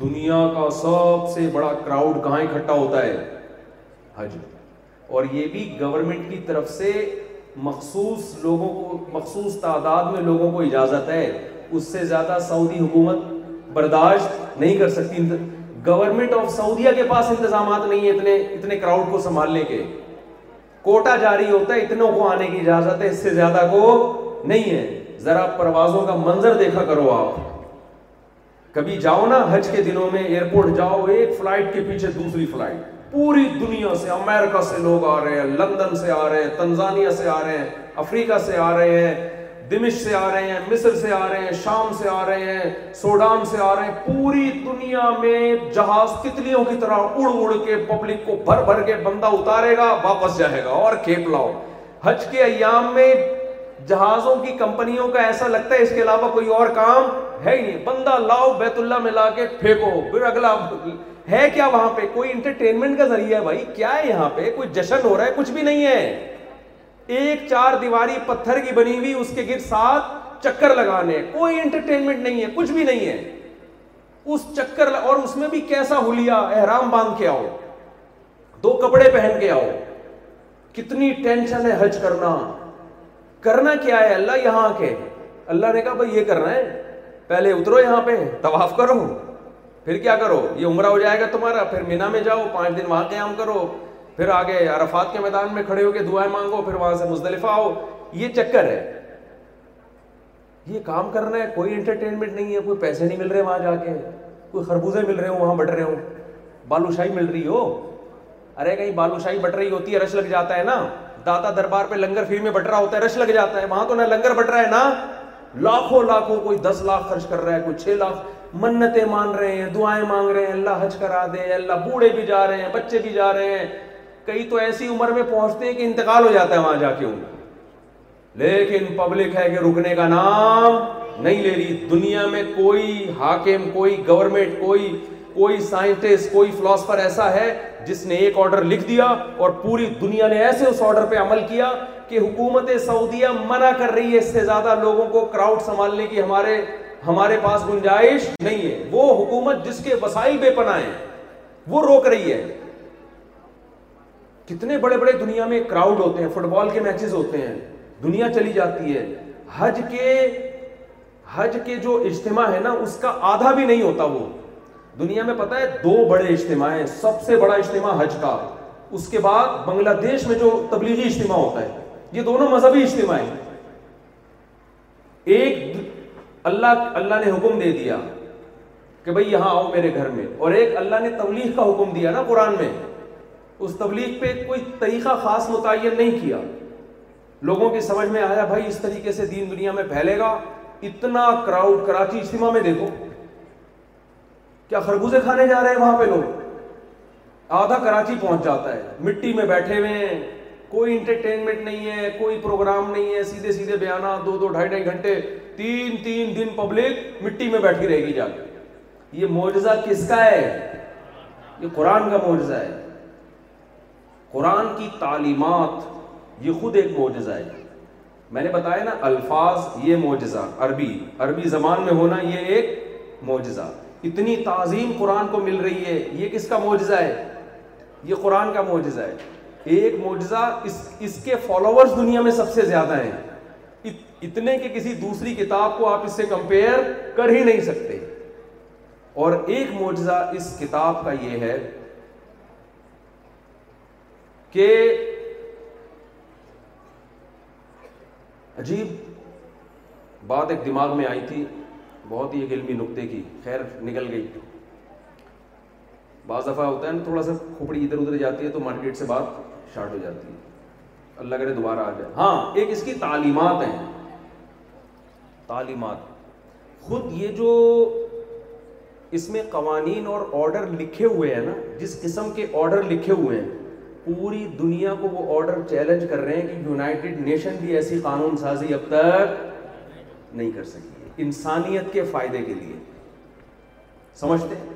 دنیا کا سب سے بڑا کراؤڈ کہاں اکٹھا ہوتا ہے؟ حج. اور یہ بھی گورنمنٹ کی طرف سے مخصوص لوگوں کو, مخصوص تعداد میں لوگوں کو اجازت ہے, اس سے زیادہ سعودی حکومت برداشت نہیں کر سکتی. گورنمنٹ آف سعودیہ کے پاس انتظامات نہیں ہے اتنے اتنے کراؤڈ کو سنبھالنے کے. کوٹا جاری ہوتا ہے, اتنوں کو آنے کی اجازت ہے, اس سے زیادہ کو نہیں ہے. ذرا پروازوں کا منظر دیکھا کرو آپ. کبھی جاؤ نا حج کے دنوں میں, ایئرپورٹ جاؤ, ایک فلائٹ کے پیچھے دوسری فلائٹ, پوری دنیا سے, امریکہ سے لوگ آ رہے ہیں, لندن سے آ رہے ہیں, تنزانیہ سے آ رہے ہیں, افریقہ سے آ رہے ہیں, دمشق سے آ رہے ہیں, مصر سے آ رہے ہیں, شام سے آ رہے ہیں, سوڈان سے آ رہے ہیں. پوری دنیا میں جہاز تتلیوں کی طرح اڑ اڑ کے پبلک کو بھر بھر کے بندہ اتارے گا, واپس جائے گا اور کھیپ لاؤ. حج کے ایام میں جہازوں کی کمپنیوں کا ایسا لگتا ہے اس کے علاوہ کوئی اور کام ہے ہی نہیں. بندہ لاؤ بیت اللہ میں لا کے پھینکو, پھر اگلا ہے کیا وہاں پہ؟ کوئی انٹرٹینمنٹ کا ذریعہ ہے بھائی؟ کیا ہے یہاں پہ؟ کوئی جشن ہو رہا ہے؟ کچھ بھی نہیں ہے. ایک چار دیواری پتھر کی بنی ہوئی, اس کے گرد سات چکر لگانے, کوئی انٹرٹینمنٹ نہیں ہے, کچھ بھی نہیں ہے اس چکر. اور اس میں بھی کیسا حلیہ, احرام باندھ کے آؤ, دو کپڑے پہن کے آؤ. کتنی ٹینشن ہے حج کرنا. کرنا کیا ہے اللہ یہاں کے؟ اللہ نے کہا بھائی یہ کرنا ہے, پہلے اترو یہاں پہ, طواف کرو, پھر کیا کرو, یہ عمرہ ہو جائے گا تمہارا, پھر مینا میں جاؤ, پانچ دن وہاں قیام کرو, پھر آگے عرفات کے میدان میں کھڑے ہو کے دعائیں مانگو, پھر وہاں سے مزدلفہ آؤ. یہ چکر ہے, یہ کام کرنا ہے, کوئی انٹرٹینمنٹ نہیں ہے. کوئی پیسے نہیں مل رہے وہاں جا کے, کوئی خربوزے مل رہے ہوں وہاں بٹ رہے ہوں, بالوشاہی مل رہی ہو. ارے کہیں بالوشاہی بٹ رہی ہوتی ہے رش لگ جاتا ہے نا. داتا دربار پہ لنگر فری میں بٹ رہا ہوتا ہے, رش لگ جاتا ہے. وہاں تو نہ لنگر بٹ رہا ہے نہ لاکھوں لاکھوں, کوئی دس لاکھ خرچ کر رہا ہے, کوئی چھ لاکھ منتیں مان رہے ہیں, دعائیں مانگ رہے ہیں, اللہ حج کرا دے اللہ. بوڑھے بھی جا رہے ہیں, بچے بھی جا رہے ہیں, کئی تو ایسی عمر میں پہنچتے ہیں کہ انتقال ہو جاتا ہے وہاں جا کے ان کو. لیکن پبلک ہے کہ رکنے کا نام نہیں لے رہی. دنیا میں کوئی حاکم, کوئی گورنمنٹ, کوئی کوئی سائنٹسٹ, کوئی فلاسفر ایسا ہے جس نے ایک آرڈر لکھ دیا اور پوری دنیا نے ایسے اس آرڈر پہ عمل کیا کہ حکومت سعودیہ منع کر رہی ہے اس سے زیادہ لوگوں کو کراؤڈ سنبھالنے کی ہمارے ہمارے پاس گنجائش نہیں ہے. وہ حکومت جس کے وسائل بے پناہ ہیں وہ روک رہی ہے. کتنے بڑے بڑے دنیا میں کراؤڈ ہوتے ہیں, فٹ بال کے میچز ہوتے ہیں, دنیا چلی جاتی ہے. حج کے حج کے جو اجتماع ہے نا اس کا آدھا بھی نہیں ہوتا. وہ دنیا میں پتہ ہے دو بڑے اجتماع ہیں. سب سے بڑا اجتماع حج کا, اس کے بعد بنگلہ دیش میں جو تبلیغی اجتماع ہوتا ہے. یہ دونوں مذہبی اجتماع ہیں. ایک اللہ اللہ نے حکم دے دیا کہ بھائی یہاں آؤ میرے گھر میں, اور ایک اللہ نے تبلیغ کا حکم دیا نا قرآن میں. اس تبلیغ پہ کوئی طریقہ خاص متعین نہیں کیا. لوگوں کے سمجھ میں آیا بھائی اس طریقے سے دین دنیا میں پھیلے گا. اتنا کراؤڈ کراچی اجتماع میں دیکھو, کیا خربوزے کھانے جا رہے ہیں وہاں پہ لوگ. آدھا کراچی پہنچ جاتا ہے, مٹی میں بیٹھے ہوئے ہیں, کوئی انٹرٹینمنٹ نہیں ہے, کوئی پروگرام نہیں ہے, سیدھے سیدھے بیانات, دو دو ڈھائی ڈھائی گھنٹے, تین تین دن پبلک مٹی میں بیٹھی رہے گی جا کے. یہ معجزہ کس کا ہے؟ یہ قرآن کا معجزہ ہے. قرآن کی تعلیمات یہ خود ایک معجزہ ہے. میں نے بتایا نا الفاظ یہ معجزہ, عربی عربی زبان میں ہونا یہ ایک معجزہ. اتنی تعظیم قرآن کو مل رہی ہے, یہ کس کا معجزہ ہے؟ یہ قرآن کا معجزہ ہے. ایک معجزہ, اس اس کے فالوورز دنیا میں سب سے زیادہ ہیں, اتنے کہ کسی دوسری کتاب کو آپ اس سے کمپیئر کر ہی نہیں سکتے. اور ایک معجزہ اس کتاب کا یہ ہے کہ عجیب بات ایک دماغ میں آئی تھی, بہت ہی ایک علمی نقطے کی, خیر نکل گئی. بعض دفعہ ہوتا ہے نا تھوڑا سا کھوپڑی ادھر ادھر جاتی ہے تو مارکیٹ سے بات شارٹ ہو جاتی ہے, اللہ کرے دوبارہ آ جائے. ہاں ایک اس کی تعلیمات ہیں, تعلیمات خود یہ جو اس میں قوانین اور آرڈر لکھے ہوئے ہیں نا, جس قسم کے آرڈر لکھے ہوئے ہیں, پوری دنیا کو وہ آرڈر چیلنج کر رہے ہیں کہ یونائٹڈ نیشن بھی ایسی قانون سازی اب تک نہیں کر سکی انسانیت کے فائدے کے لیے. سمجھتے ہیں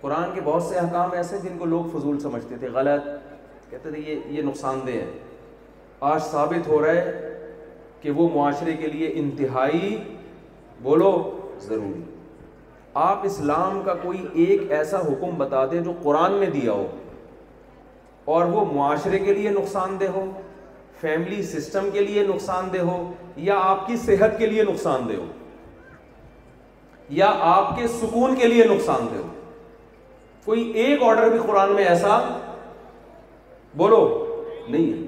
قرآن کے بہت سے احکام ایسے جن کو لوگ فضول سمجھتے تھے, غلط, کہتے تھے یہ یہ نقصان دہ ہے. آج ثابت ہو رہا ہے کہ وہ معاشرے کے لیے انتہائی بولو ضروری. آپ اسلام کا کوئی ایک ایسا حکم بتا دیں جو قرآن میں دیا ہو اور وہ معاشرے کے لیے نقصان دہ ہو, فیملی سسٹم کے لیے نقصان دہ ہو, یا آپ کی صحت کے لیے نقصان دہ ہو, یا آپ کے سکون کے لیے نقصان دہ ہو. کوئی ایک آرڈر بھی قرآن میں ایسا بولو نہیں ہے.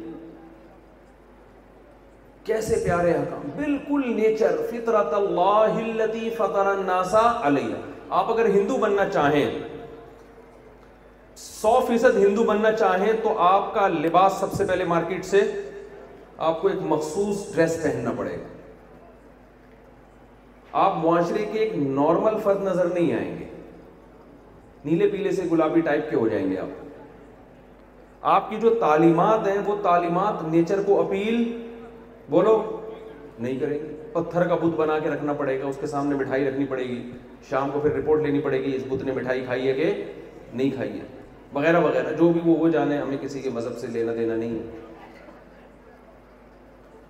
کیسے پیارے حکام, بالکل نیچر فطرت اللہ التی فطر الناس علیہ. آپ اگر ہندو بننا چاہیں, سو فیصد ہندو بننا چاہیں, تو آپ کا لباس سب سے پہلے مارکیٹ سے آپ کو ایک مخصوص ڈریس پہننا پڑے گا. آپ معاشرے کے ایک نارمل فرد نظر نہیں آئیں گے, نیلے پیلے سے گلابی ٹائپ کے ہو جائیں گے. آپ آپ کی جو تعلیمات ہیں وہ تعلیمات نیچر کو اپیل بولو نہیں کریں گے. پتھر کا بت بنا کے رکھنا پڑے گا, اس کے سامنے مٹھائی رکھنی پڑے گی, شام کو پھر رپورٹ لینی پڑے گی اس بت نے مٹھائی کھائی ہے کہ نہیں کھائی ہے, وغیرہ وغیرہ. جو بھی وہ وہ جانے, ہمیں کسی کے مذہب سے لینا دینا نہیں ہے.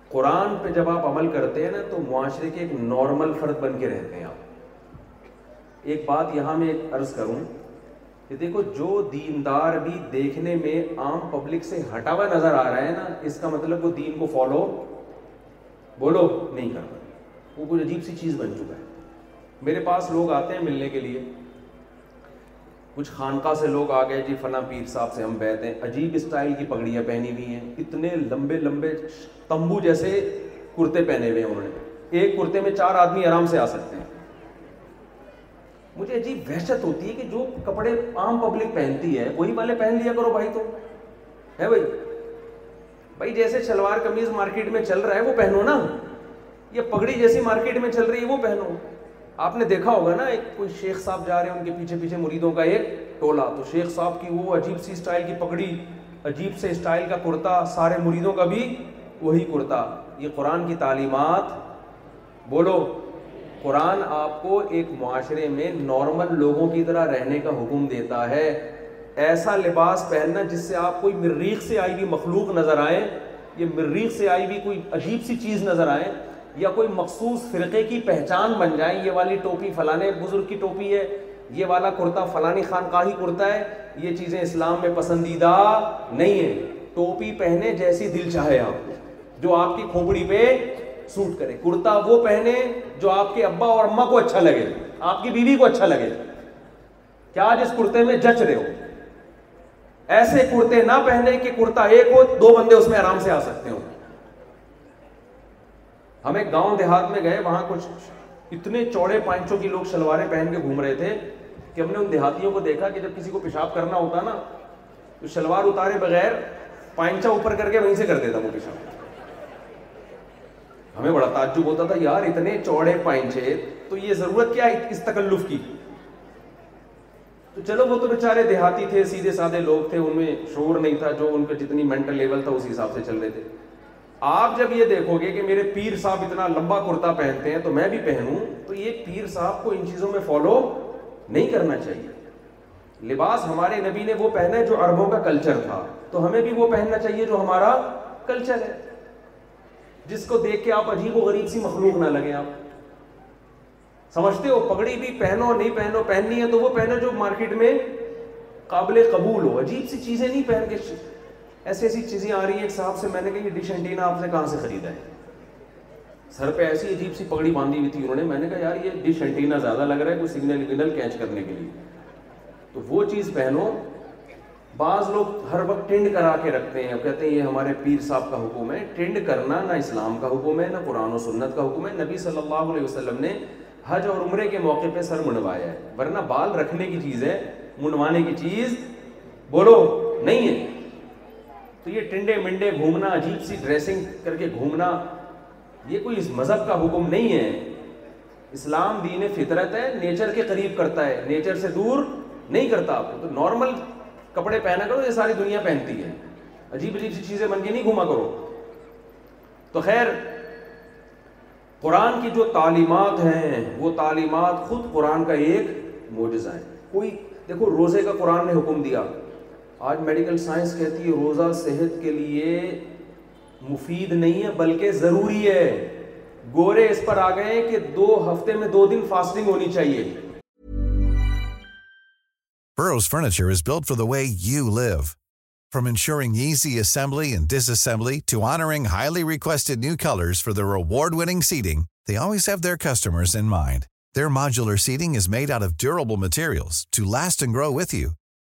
قرآن پہ جب آپ عمل کرتے ہیں نا تو معاشرے کے ایک نارمل فرد بن کے رہتے ہیں آپ. ایک بات یہاں میں عرض کروں کہ دیکھو, جو دیندار بھی دیکھنے میں عام پبلک سے ہٹا ہوا نظر آ رہا ہے نا, اس کا مطلب وہ دین کو فالو بولو نہیں کرنا. وہ کوئی عجیب سی چیز بن چکا ہے. میرے پاس لوگ آتے ہیں ملنے کے لیے, کچھ خانقاہ سے لوگ آ گئے, جی فلاں پیر صاحب سے ہم بیعت ہیں. عجیب اسٹائل کی پگڑیاں پہنی ہوئی ہیں, اتنے لمبے لمبے تمبو جیسے کرتے پہنے ہوئے ہیں انہوں نے. ایک کرتے میں چار آدمی آرام سے آ سکتے ہیں. مجھے عجیب وحشت ہوتی ہے کہ جو کپڑے عام پبلک پہنتی ہے وہی والے پہن لیا کرو بھائی. تو ہے بھائی بھائی جیسے شلوار قمیض مارکیٹ میں چل رہا ہے وہ پہنو نا, یہ پگڑی جیسی مارکیٹ میں چل رہی ہے وہ پہنو. آپ نے دیکھا ہوگا نا, ایک کوئی شیخ صاحب جا رہے ہیں, ان کے پیچھے پیچھے مریدوں کا ایک ٹولہ, تو شیخ صاحب کی وہ عجیب سی اسٹائل کی پگڑی, عجیب سے اسٹائل کا کرتا, سارے مریدوں کا بھی وہی کرتا. یہ قرآن کی تعلیمات بولو. قرآن آپ کو ایک معاشرے میں نارمل لوگوں کی طرح رہنے کا حکم دیتا ہے. ایسا لباس پہننا جس سے آپ کوئی مریخ سے آئی ہوئی مخلوق نظر آئے, یا مریخ سے آئی ہوئی کوئی عجیب سی چیز نظر آئے, یا کوئی مخصوص فرقے کی پہچان بن جائے. یہ والی ٹوپی فلاں بزرگ کی ٹوپی ہے, یہ والا کرتا فلانی خانقاہی کرتا ہے. یہ چیزیں اسلام میں پسندیدہ نہیں ہیں. ٹوپی پہنے جیسی دل چاہے آپ کو, جو آپ کی کھوپڑی پہ سوٹ کرے. کرتا وہ پہنے جو آپ کے ابا اور اماں کو اچھا لگے, آپ کی بیوی کو اچھا لگے. کیا آج اس کرتے میں جچ رہے ہو؟ ایسے کرتے نہ پہنے کہ کرتا ایک ہو, دو بندے اس میں آرام سے آ سکتے ہوں. ہم ایک گاؤں دیہات میں گئے, وہاں کچھ اتنے چوڑے پانچوں کی لوگ شلواریں پہن کے گھوم رہے تھے کہ ہم نے ان دیہاتیوں کو دیکھا کہ جب کسی کو پیشاب کرنا ہوتا نا تو شلوار اتارے بغیر پانچا اوپر کر کے وہیں سے کر دیتا وہ پیشاب. ہمیں بڑا تعجب ہوتا تھا, یار اتنے چوڑے پانچے, تو یہ ضرورت کیا ہے اس تکلف کی؟ تو چلو وہ تو بیچارے دیہاتی تھے, سیدھے سادے لوگ تھے, ان میں شعور نہیں تھا, جو ان کا جتنی مینٹل لیول تھا اس حساب سے چل رہے تھے. آپ جب یہ دیکھو گے کہ میرے پیر صاحب اتنا لمبا کرتا پہنتے ہیں تو میں بھی پہنوں, تو یہ پیر صاحب کو ان چیزوں میں فالو نہیں کرنا چاہیے. لباس ہمارے نبی نے وہ پہنا ہے جو عربوں کا کلچر تھا, تو ہمیں بھی وہ پہننا چاہیے جو ہمارا کلچر ہے, جس کو دیکھ کے آپ عجیب و غریب سی مخلوق نہ لگیں. آپ سمجھتے ہو پگڑی بھی پہنو نہیں پہنو, پہننی ہے تو وہ پہنو جو مارکیٹ میں قابل قبول ہو. عجیب سی چیزیں نہیں پہن کے. ایسی ایسی چیزیں آ رہی ہیں. ایک صاحب سے میں نے کہا یہ ڈش اینٹینا آپ نے کہاں سے خریدا ہے؟ سر پہ ایسی عجیب سی پگڑی باندھی ہوئی تھی انہوں نے. میں نے کہا یار یہ ڈش اینٹینا زیادہ لگ رہا ہے, کوئی سگنل وگنل کیچ کرنے کے لیے. تو وہ چیز پہنو. بعض لوگ ہر وقت ٹینڈ کرا کے رکھتے ہیں, کہتے ہیں یہ ہمارے پیر صاحب کا حکم ہے. ٹینڈ کرنا نہ اسلام کا حکم ہے, نہ قرآن و سنت کا حکم ہے. نبی صلی اللہ علیہ وسلم نے حج اور عمرے کے موقع پہ سر منڈوایا ہے, ورنہ بال رکھنے کی چیز ہے, منڈوانے کی چیز بولو نہیں ہے. تو یہ ٹنڈے منڈے گھومنا, عجیب سی ڈریسنگ کر کے گھومنا, یہ کوئی اس مذہب کا حکم نہیں ہے. اسلام دین فطرت ہے, نیچر کے قریب کرتا ہے, نیچر سے دور نہیں کرتا آپ کو. تو نارمل کپڑے پہنا کرو, یہ ساری دنیا پہنتی ہے. عجیب عجیب سی چیزیں بن کے نہیں گھوما کرو. تو خیر, قرآن کی جو تعلیمات ہیں وہ تعلیمات خود قرآن کا ایک معجزہ ہے. کوئی دیکھو روزے کا قرآن نے حکم دیا, آج میڈیکل سائنس کہتی ہے روزہ صحت کے لیے مفید نہیں ہے بلکہ ضروری ہے. گورے اس پر آ گئے کہ دو ہفتے میں دو دن فاسٹنگ ہونی چاہیے. Burrow's furniture is built for the way you live. From ensuring easy assembly and disassembly to honoring highly requested new colors for their award-winning seating, they always have their customers in mind. Their modular seating is made out of durable materials to last and grow with you.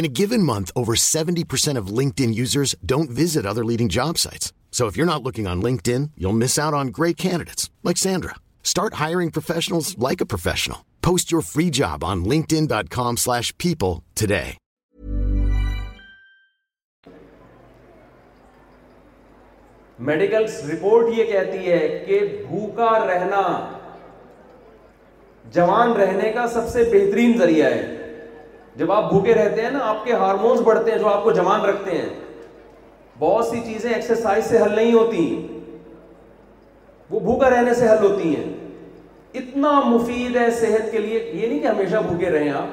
In a given month, over seventy percent of LinkedIn users don't visit other leading job sites. So if you're not looking on LinkedIn, you'll miss out on great candidates like Sandra. Start hiring professionals like a professional. Post your free job on linkedin.com slash people today. Medical report یہ کہتی ہے کہ بھوکا رہنا جوان رہنے کا سب سے بہترین ذریعہ ہے. جب آپ بھوکے رہتے ہیں نا, آپ کے ہارمونز بڑھتے ہیں جو آپ کو جوان رکھتے ہیں. بہت سی چیزیں ایکسرسائز سے حل نہیں ہوتی, وہ بھوکا رہنے سے حل ہوتی ہیں. اتنا مفید ہے صحت کے لیے. یہ نہیں کہ ہمیشہ بھوکے رہیں آپ,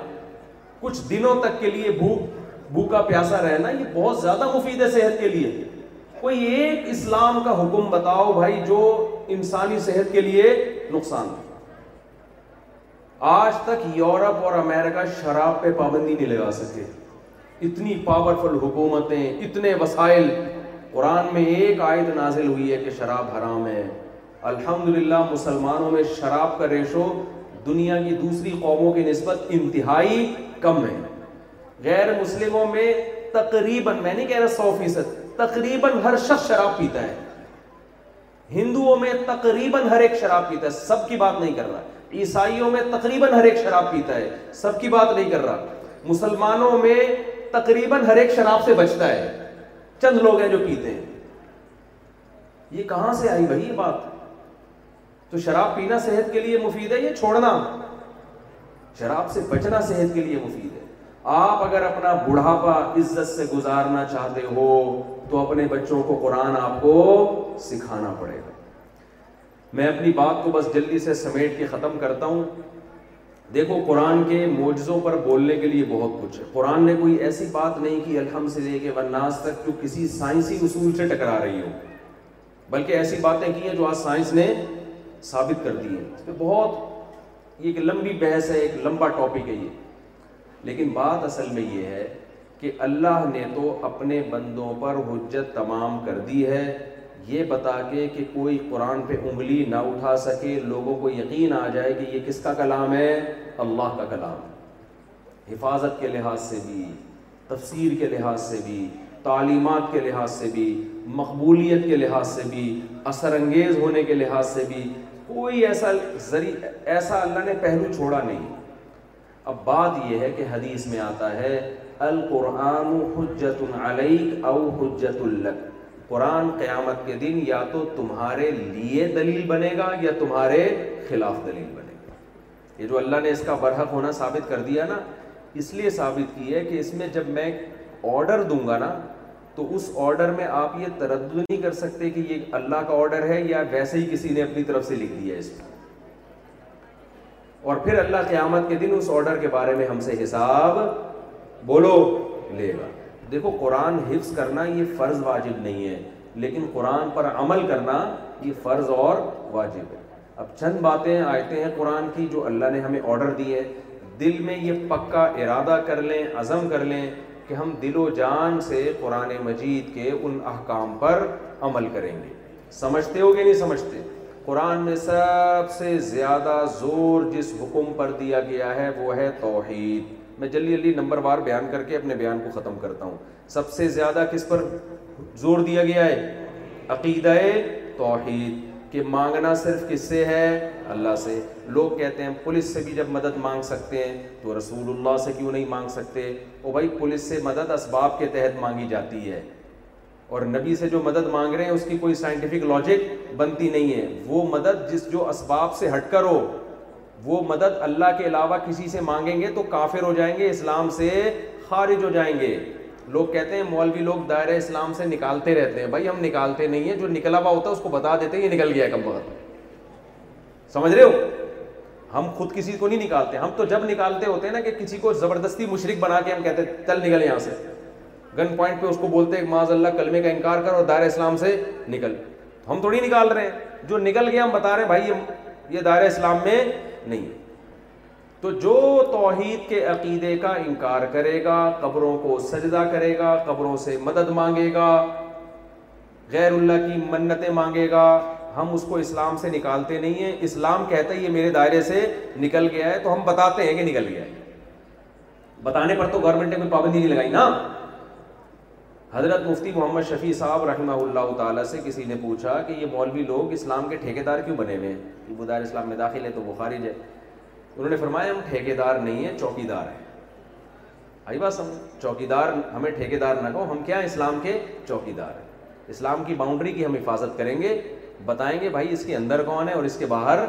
کچھ دنوں تک کے لیے بھوک بھوکا پیاسا رہنا یہ بہت زیادہ مفید ہے صحت کے لیے. کوئی ایک اسلام کا حکم بتاؤ بھائی جو انسانی صحت کے لیے نقصان دہ. آج تک یورپ اور امریکہ شراب پہ پابندی نہیں لگا سکے. اتنی پاورفل حکومتیں, اتنے وسائل. قرآن میں ایک آیت نازل ہوئی ہے کہ شراب حرام ہے. الحمدللہ مسلمانوں میں شراب کا ریشو دنیا کی دوسری قوموں کی نسبت انتہائی کم ہے. غیر مسلموں میں تقریباً, میں نہیں کہہ رہا سو فیصد, تقریباً ہر شخص شراب پیتا ہے. ہندوؤں میں تقریباً ہر ایک شراب پیتا ہے, سب کی بات نہیں کر رہا. عیسائیوں میں تقریباً ہر ایک شراب پیتا ہے, سب کی بات نہیں کر رہا. مسلمانوں میں تقریباً ہر ایک شراب سے بچتا ہے, چند لوگ ہیں جو پیتے ہیں. یہ کہاں سے آئی بھائی یہ بات؟ تو شراب پینا صحت کے لیے مفید ہے یا چھوڑنا؟ شراب سے بچنا صحت کے لیے مفید ہے. آپ اگر اپنا بڑھاپا عزت سے گزارنا چاہتے ہو تو اپنے بچوں کو قرآن آپ کو سکھانا پڑے گا. میں اپنی بات کو بس جلدی سے سمیٹ کے ختم کرتا ہوں. دیکھو قرآن کے معجزوں پر بولنے کے لیے بہت کچھ ہے. قرآن نے کوئی ایسی بات نہیں کی الحمد سے لے کے والناس تک جو کسی سائنسی اصول سے ٹکرا رہی ہو, بلکہ ایسی باتیں کی ہیں جو آج سائنس نے ثابت کر دی ہیں. اس پہ بہت, یہ ایک لمبی بحث ہے, ایک لمبا ٹاپک ہے یہ. لیکن بات اصل میں یہ ہے کہ اللہ نے تو اپنے بندوں پر حجت تمام کر دی ہے یہ بتا کے کہ کوئی قرآن پہ انگلی نہ اٹھا سکے. لوگوں کو یقین آ جائے کہ یہ کس کا کلام ہے؟ اللہ کا کلام. حفاظت کے لحاظ سے بھی, تفسیر کے لحاظ سے بھی, تعلیمات کے لحاظ سے بھی, مقبولیت کے لحاظ سے بھی, اثر انگیز ہونے کے لحاظ سے بھی, کوئی ایسا ذریعہ, ایسا اللہ نے پہلو چھوڑا نہیں. اب بات یہ ہے کہ حدیث میں آتا ہے القرآن حجت علیک او حجت لک. قرآن قیامت کے دن یا تو تمہارے لیے دلیل بنے گا یا تمہارے خلاف دلیل بنے گا. یہ جو اللہ نے اس کا برحق ہونا ثابت کر دیا نا, اس لیے ثابت کی ہے کہ اس میں جب میں آرڈر دوں گا نا تو اس آرڈر میں آپ یہ تردد نہیں کر سکتے کہ یہ اللہ کا آرڈر ہے یا ویسے ہی کسی نے اپنی طرف سے لکھ دیا ہے اس میں. اور پھر اللہ قیامت کے دن اس آرڈر کے بارے میں ہم سے حساب بولو لے گا. دیکھو قرآن حفظ کرنا یہ فرض واجب نہیں ہے, لیکن قرآن پر عمل کرنا یہ فرض اور واجب ہے. اب چند باتیں آیتیں ہیں قرآن کی جو اللہ نے ہمیں آرڈر دی ہے. دل میں یہ پکا ارادہ کر لیں, عزم کر لیں کہ ہم دل و جان سے قرآن مجید کے ان احکام پر عمل کریں گے. سمجھتے ہو گے نہیں سمجھتے؟ قرآن میں سب سے زیادہ زور جس حکم پر دیا گیا ہے وہ ہے توحید. میں جلدی جلدی نمبر بار بیان کر کے اپنے بیان کو ختم کرتا ہوں. سب سے زیادہ کس پر زور دیا گیا ہے؟ عقیدہ توحید. کہ مانگنا صرف کس سے ہے؟ اللہ سے. لوگ کہتے ہیں پولیس سے بھی جب مدد مانگ سکتے ہیں تو رسول اللہ سے کیوں نہیں مانگ سکتے؟ او بھائی پولیس سے مدد اسباب کے تحت مانگی جاتی ہے اور نبی سے جو مدد مانگ رہے ہیں اس کی کوئی سائنٹیفک لاجک بنتی نہیں ہے. وہ مدد جس جو اسباب سے ہٹ کر ہو وہ مدد اللہ کے علاوہ کسی سے مانگیں گے تو کافر ہو جائیں گے, اسلام سے خارج ہو جائیں گے. لوگ کہتے ہیں مولوی لوگ دائرہ اسلام سے نکالتے رہتے ہیں. بھائی ہم نکالتے نہیں ہیں, جو نکلا ہوا ہوتا ہے اس کو بتا دیتے ہیں یہ نکل گیا ہے کم وقت, سمجھ رہے ہو؟ ہم خود کسی کو نہیں نکالتے. ہم تو جب نکالتے ہوتے ہیں نا کہ کسی کو زبردستی مشرک بنا کے ہم کہتے ہیں چل نکل یہاں سے, گن پوائنٹ پہ اس کو بولتے ہیں معاذ اللہ کلمے کا انکار کر اور دائرہ اسلام سے نکل. ہم تھوڑی نکال رہے ہیں, جو نکل گیا ہم بتا رہے ہیں بھائی یہ دائرہ اسلام میں نہیں. تو جو توحید کے عقیدے کا انکار کرے گا, قبروں کو سجدہ کرے گا, قبروں سے مدد مانگے گا, غیر اللہ کی منتیں مانگے گا, ہم اس کو اسلام سے نکالتے نہیں ہیں. اسلام کہتا ہے یہ میرے دائرے سے نکل گیا ہے تو ہم بتاتے ہیں کہ نکل گیا ہے. بتانے پر تو گورنمنٹ نے کوئی پابندی نہیں لگائی نا. حضرت مفتی محمد شفیع صاحب رحمہ اللہ تعالیٰ سے کسی نے پوچھا کہ یہ مولوی لوگ اسلام کے ٹھیکیدار کیوں بنے ہوئے ہیں؟ وہ دار اسلام میں داخل ہے تو وہ خارج ہے. انہوں نے فرمایا ہم ٹھیکیدار نہیں ہیں, چوکیدار ہیں. آئی بات سمجھ؟ چوکیدار ہمیں ٹھیکیدار نہ کہو, ہم کیا اسلام کے چوکیدار ہیں. اسلام کی باؤنڈری کی ہم حفاظت کریں گے, بتائیں گے بھائی اس کے اندر کون ہے اور اس کے باہر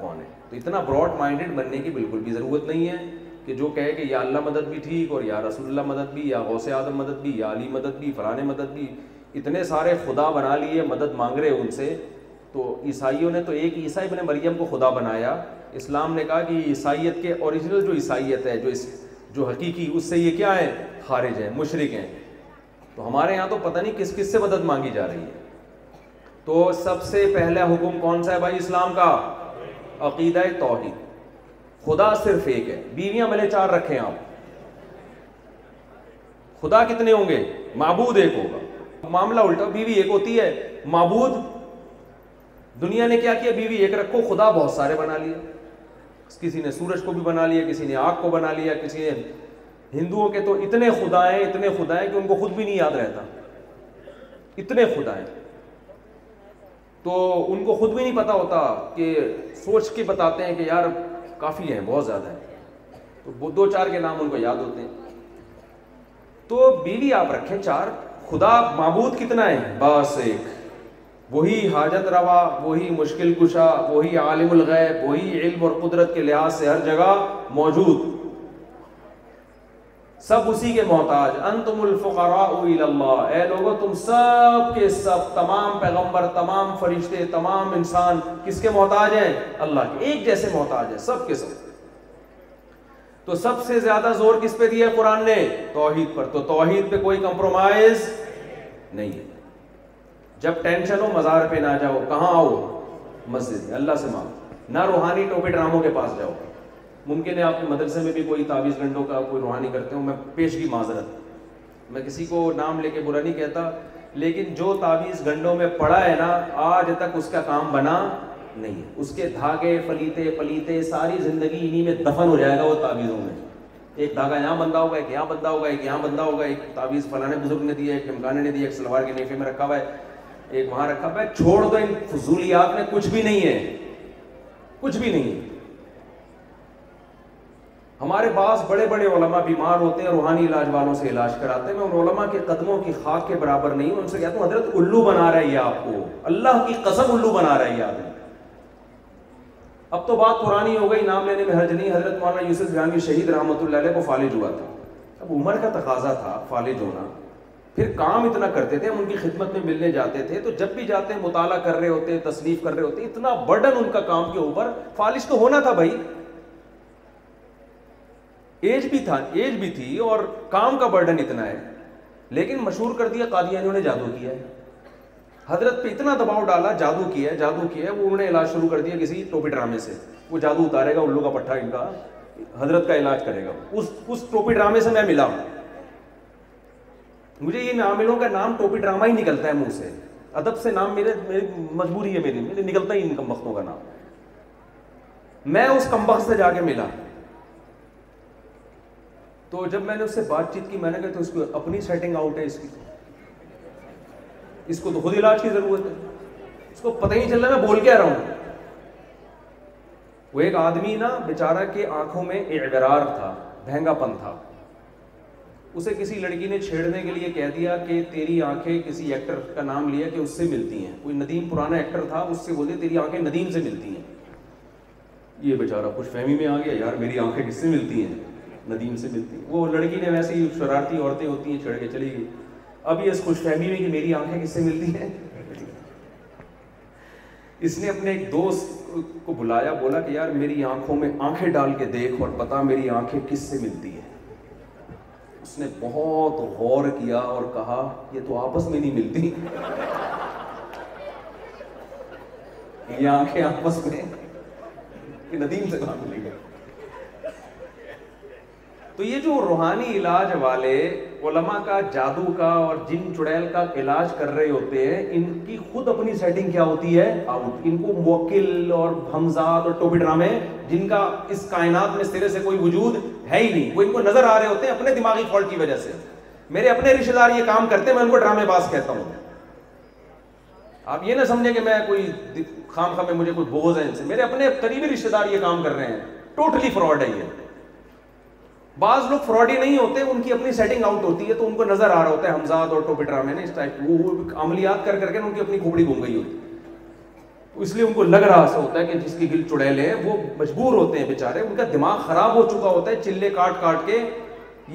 کون ہے. تو اتنا براڈ مائنڈڈ بننے کی بالکل بھی ضرورت نہیں ہے کہ جو کہے کہ یا اللہ مدد بھی ٹھیک اور یا رسول اللہ مدد بھی, یا غوث اعظم مدد بھی, یا علی مدد بھی, فلاں مدد بھی. اتنے سارے خدا بنا لیے, مدد مانگ رہے ان سے. تو عیسائیوں نے تو ایک عیسیٰ ابن مریم کو خدا بنایا. اسلام نے کہا کہ عیسائیت کے اوریجنل جو عیسائیت ہے, جو اس جو حقیقی, اس سے یہ کیا ہے؟ خارج ہے, مشرک ہیں. تو ہمارے یہاں تو پتہ نہیں کس کس سے مدد مانگی جا رہی ہے. تو سب سے پہلا حکم کون سا ہے بھائی اسلام کا؟ عقیدہ توحید, خدا صرف ایک ہے. بیویاں بھلے چار رکھیں آپ, خدا کتنے ہوں گے؟ معبود ایک ہوگا. معاملہ الٹا, بیوی ایک ہوتی ہے, معبود. دنیا نے کیا کیا؟ بیوی ایک رکھو, خدا بہت سارے بنا لیے. کسی نے سورج کو بھی بنا لیا, کسی نے آگ کو بنا لیا, کسی نے. ہندوؤں کے تو اتنے خدا ہیں, اتنے خدا ہیں کہ ان کو خود بھی نہیں یاد رہتا, اتنے خدا ہیں. تو ان کو خود بھی نہیں پتا ہوتا, کہ سوچ کے بتاتے ہیں کہ یار کافی ہیں, بہت زیادہ ہیں. تو دو چار کے نام ان کو یاد ہوتے ہیں. تو بیوی آپ رکھیں چار, خدا معبود کتنا ہے؟ بس ایک. وہی حاجت روا, وہی مشکل کشا, وہی عالم الغیب, وہی علم اور قدرت کے لحاظ سے ہر جگہ موجود. سب اسی کے محتاج. انتم الفقراء الی اللہ. اے لوگوں تم سب کے سب, تمام پیغمبر, تمام فرشتے, تمام انسان کس کے محتاج ہیں؟ اللہ کے. ایک جیسے محتاج ہیں سب کے سب. تو سب سے زیادہ زور کس پہ دیا ہے قرآن نے؟ توحید پر. تو توحید پہ کوئی کمپرومائز نہیں ہے. جب ٹینشن ہو مزار پہ نہ جاؤ. کہاں آؤ؟ مسجد. اللہ سے مانگو, نہ روحانی ٹوپی ڈراموں کے پاس جاؤ. ممکن ہے آپ کے مدرسے میں بھی کوئی تعویذ گنڈوں کا کوئی روحانی کرتے ہوں. میں پیشگی معذرت, میں کسی کو نام لے کے برا نہیں کہتا, لیکن جو تعویذ گنڈوں میں پڑا ہے نا, آج تک اس کا کام بنا نہیں ہے. اس کے دھاگے پلیتے پلیتے ساری زندگی انہی میں دفن ہو جائے گا. وہ تعویذوں میں ایک دھاگا یہاں بندھا ہوگا, ایک یہاں بندھا ہوگا, ایک یہاں بندھا ہوگا. ایک تعویذ فلانے بزرگ نے دیا, ایک ٹمکانے نے دیا, ایک سلوار کے نیفے میں رکھا ہوا ہے, ایک وہاں رکھا ہوا ہے. چھوڑ دو ان فضولیات میں, کچھ بھی نہیں ہے, کچھ بھی نہیں ہے. ہمارے پاس بڑے بڑے علماء بیمار ہوتے ہیں, روحانی علاج والوں سے علاج کراتے ہیں. میں ان علماء کے قدموں کی خاک کے برابر نہیں ہوں. ان سے کہتا ہوں حضرت الو بنا رہا ہے یہ آپ کو, اللہ کی قسم الو بنا رہا ہے آپ کو. اب تو بات پرانی ہو گئی, نام لینے میں حرج نہیں. حضرت مولانا یوسف جہانگیر شہید رحمۃ اللہ علیہ کو فالج ہوا تھا. اب عمر کا تقاضا تھا فالج ہونا, پھر کام اتنا کرتے تھے, ہم ان کی خدمت میں ملنے جاتے تھے. تو جب بھی جاتے ہیں مطالعہ کر رہے ہوتے, تصنیف کر رہے ہوتے, اتنا برڈن ان کا کام کے اوپر. فالج تو ہونا تھا بھائی, ایج بھی تھا, ایج بھی تھی, اور کام کا برڈن اتنا ہے. لیکن مشہور کر دیا قادیانیوں نے جادو کیا ہے. حضرت پہ اتنا دباؤ ڈالا, جادو کیا ہے, جادو کیا ہے. وہ انہوں نے علاج شروع کر دیا کسی ٹوپی ڈرامے سے. وہ جادو اتارے گا, الو کا پٹھا ان کا, حضرت کا علاج کرے گا. اس اس ٹوپی ڈرامے سے میں ملا ہوں. مجھے یہ عاملوں کا نام ٹوپی ڈرامہ ہی نکلتا ہے منہ سے, ادب سے نام میرے, میری مجبوری ہے, میری میرے نکلتا ہی ان کمبختوں کا نام. میں اس کمبخت سے جا کے ملا, تو جب میں نے اس سے بات چیت کی, میں نے کہا تو اس کو اپنی سیٹنگ آؤٹ ہے, اس کی اس کو تو خود علاج کی ضرورت ہے. اس کو پتہ ہی نہیں چل رہا میں بول کے آ رہا ہوں. وہ ایک آدمی نا بیچارہ کے آنکھوں میں اعتراض تھا, بہنگا پن تھا. اسے کسی لڑکی نے چھیڑنے کے لیے کہہ دیا کہ تیری آنکھیں, کسی ایکٹر کا نام لیا کہ اس سے ملتی ہیں, کوئی ندیم پرانا ایکٹر تھا, اس سے بولے تیری آنکھیں ندیم سے ملتی ہیں. یہ بیچارہ خوش فہمی میں آ گیا, یار میری آنکھیں کس سے ملتی ہیں, ندیم سے ملتی ہیں. وہ لڑکی نے, ویسے ہی شرارتی عورتیں ہوتی ہیں, چھیڑ کے چلی گئی. اب یہ اس خوش فہمی میں کہ میری آنکھیں کس سے ملتی ہیں, اس نے اپنے ایک دوست کو بلایا, بولا کہ یار میری آنکھوں میں آنکھیں ڈال کے دیکھ اور پتا میری آنکھیں کس سے ملتی ہیں. اس نے بہت غور کیا اور کہا یہ تو آپس میں نہیں ملتی, یہ آنکھیں آپس میں ندیم سے کام ملیں گے. تو یہ جو روحانی علاج والے علماء کا, جادو کا اور جن چڑیل کا علاج کر رہے ہوتے ہیں, ان کی خود اپنی سیٹنگ کیا ہوتی ہے آؤٹ. ان کو موکل اور ہمزاد اور ٹوپی ڈرامے, جن کا اس کائنات میں سرے سے کوئی وجود ہے ہی نہیں, وہ ان کو نظر آ رہے ہوتے ہیں اپنے دماغی فالٹ کی وجہ سے. میرے اپنے رشتے دار یہ کام کرتے ہیں, میں ان کو ڈرامے باز کہتا ہوں. آپ یہ نہ سمجھیں کہ میں کوئی خام خام میں مجھے کوئی بوجھ ہے ان سے, میرے اپنے قریبی رشتے دار یہ کام کر رہے ہیں. ٹوٹلی فراڈ ہے یہ. بعض لوگ فراڈی نہیں ہوتے, ان کی اپنی سیٹنگ آؤٹ ہوتی ہے, تو ان کو نظر آ رہا ہوتا ہے ہمزاد اور ٹوپی ڈرامے نے اس ٹائپ, وہ عملیات کر کر کے ان کی اپنی کھوپڑی گھوم گئی ہوتی ہے. اس لیے ان کو لگ رہا ایسا ہوتا ہے کہ جس کی گل چڑیل ہے, وہ مجبور ہوتے ہیں بیچارے, ان کا دماغ خراب ہو چکا ہوتا ہے چلے کاٹ کاٹ کے,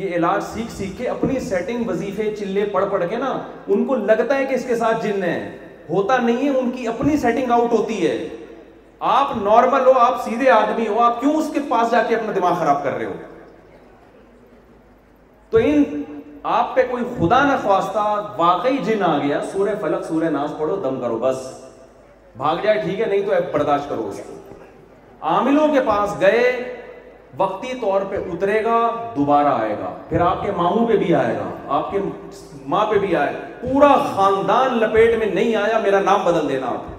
یہ علاج سیکھ سیکھ کے اپنی سیٹنگ, وظیفے, چلے پڑھ پڑھ کے نا, ان کو لگتا ہے کہ اس کے ساتھ جن ہے, ہوتا نہیں ہے, ان کی اپنی سیٹنگ آؤٹ ہوتی ہے. آپ نارمل ہو, آپ سیدھے آدمی ہو, آپ کیوں اس کے پاس جا کے اپنا دماغ خراب کر رہے ہو. تو ان آپ پہ کوئی خدا نہ خواستہ واقعی جن آ گیا, سورہ فلق سورہ ناس پڑھو, دم کرو, بس بھاگ جائے ٹھیک ہے, نہیں تو برداشت کرو. اس کو عاملوں کے پاس گئے, وقتی طور پہ اترے گا, دوبارہ آئے گا, پھر آپ کے ماموں پہ بھی آئے گا, آپ کے ماں پہ بھی آئے گا, پورا خاندان لپیٹ میں نہیں آیا, میرا نام بدل دینا. آپ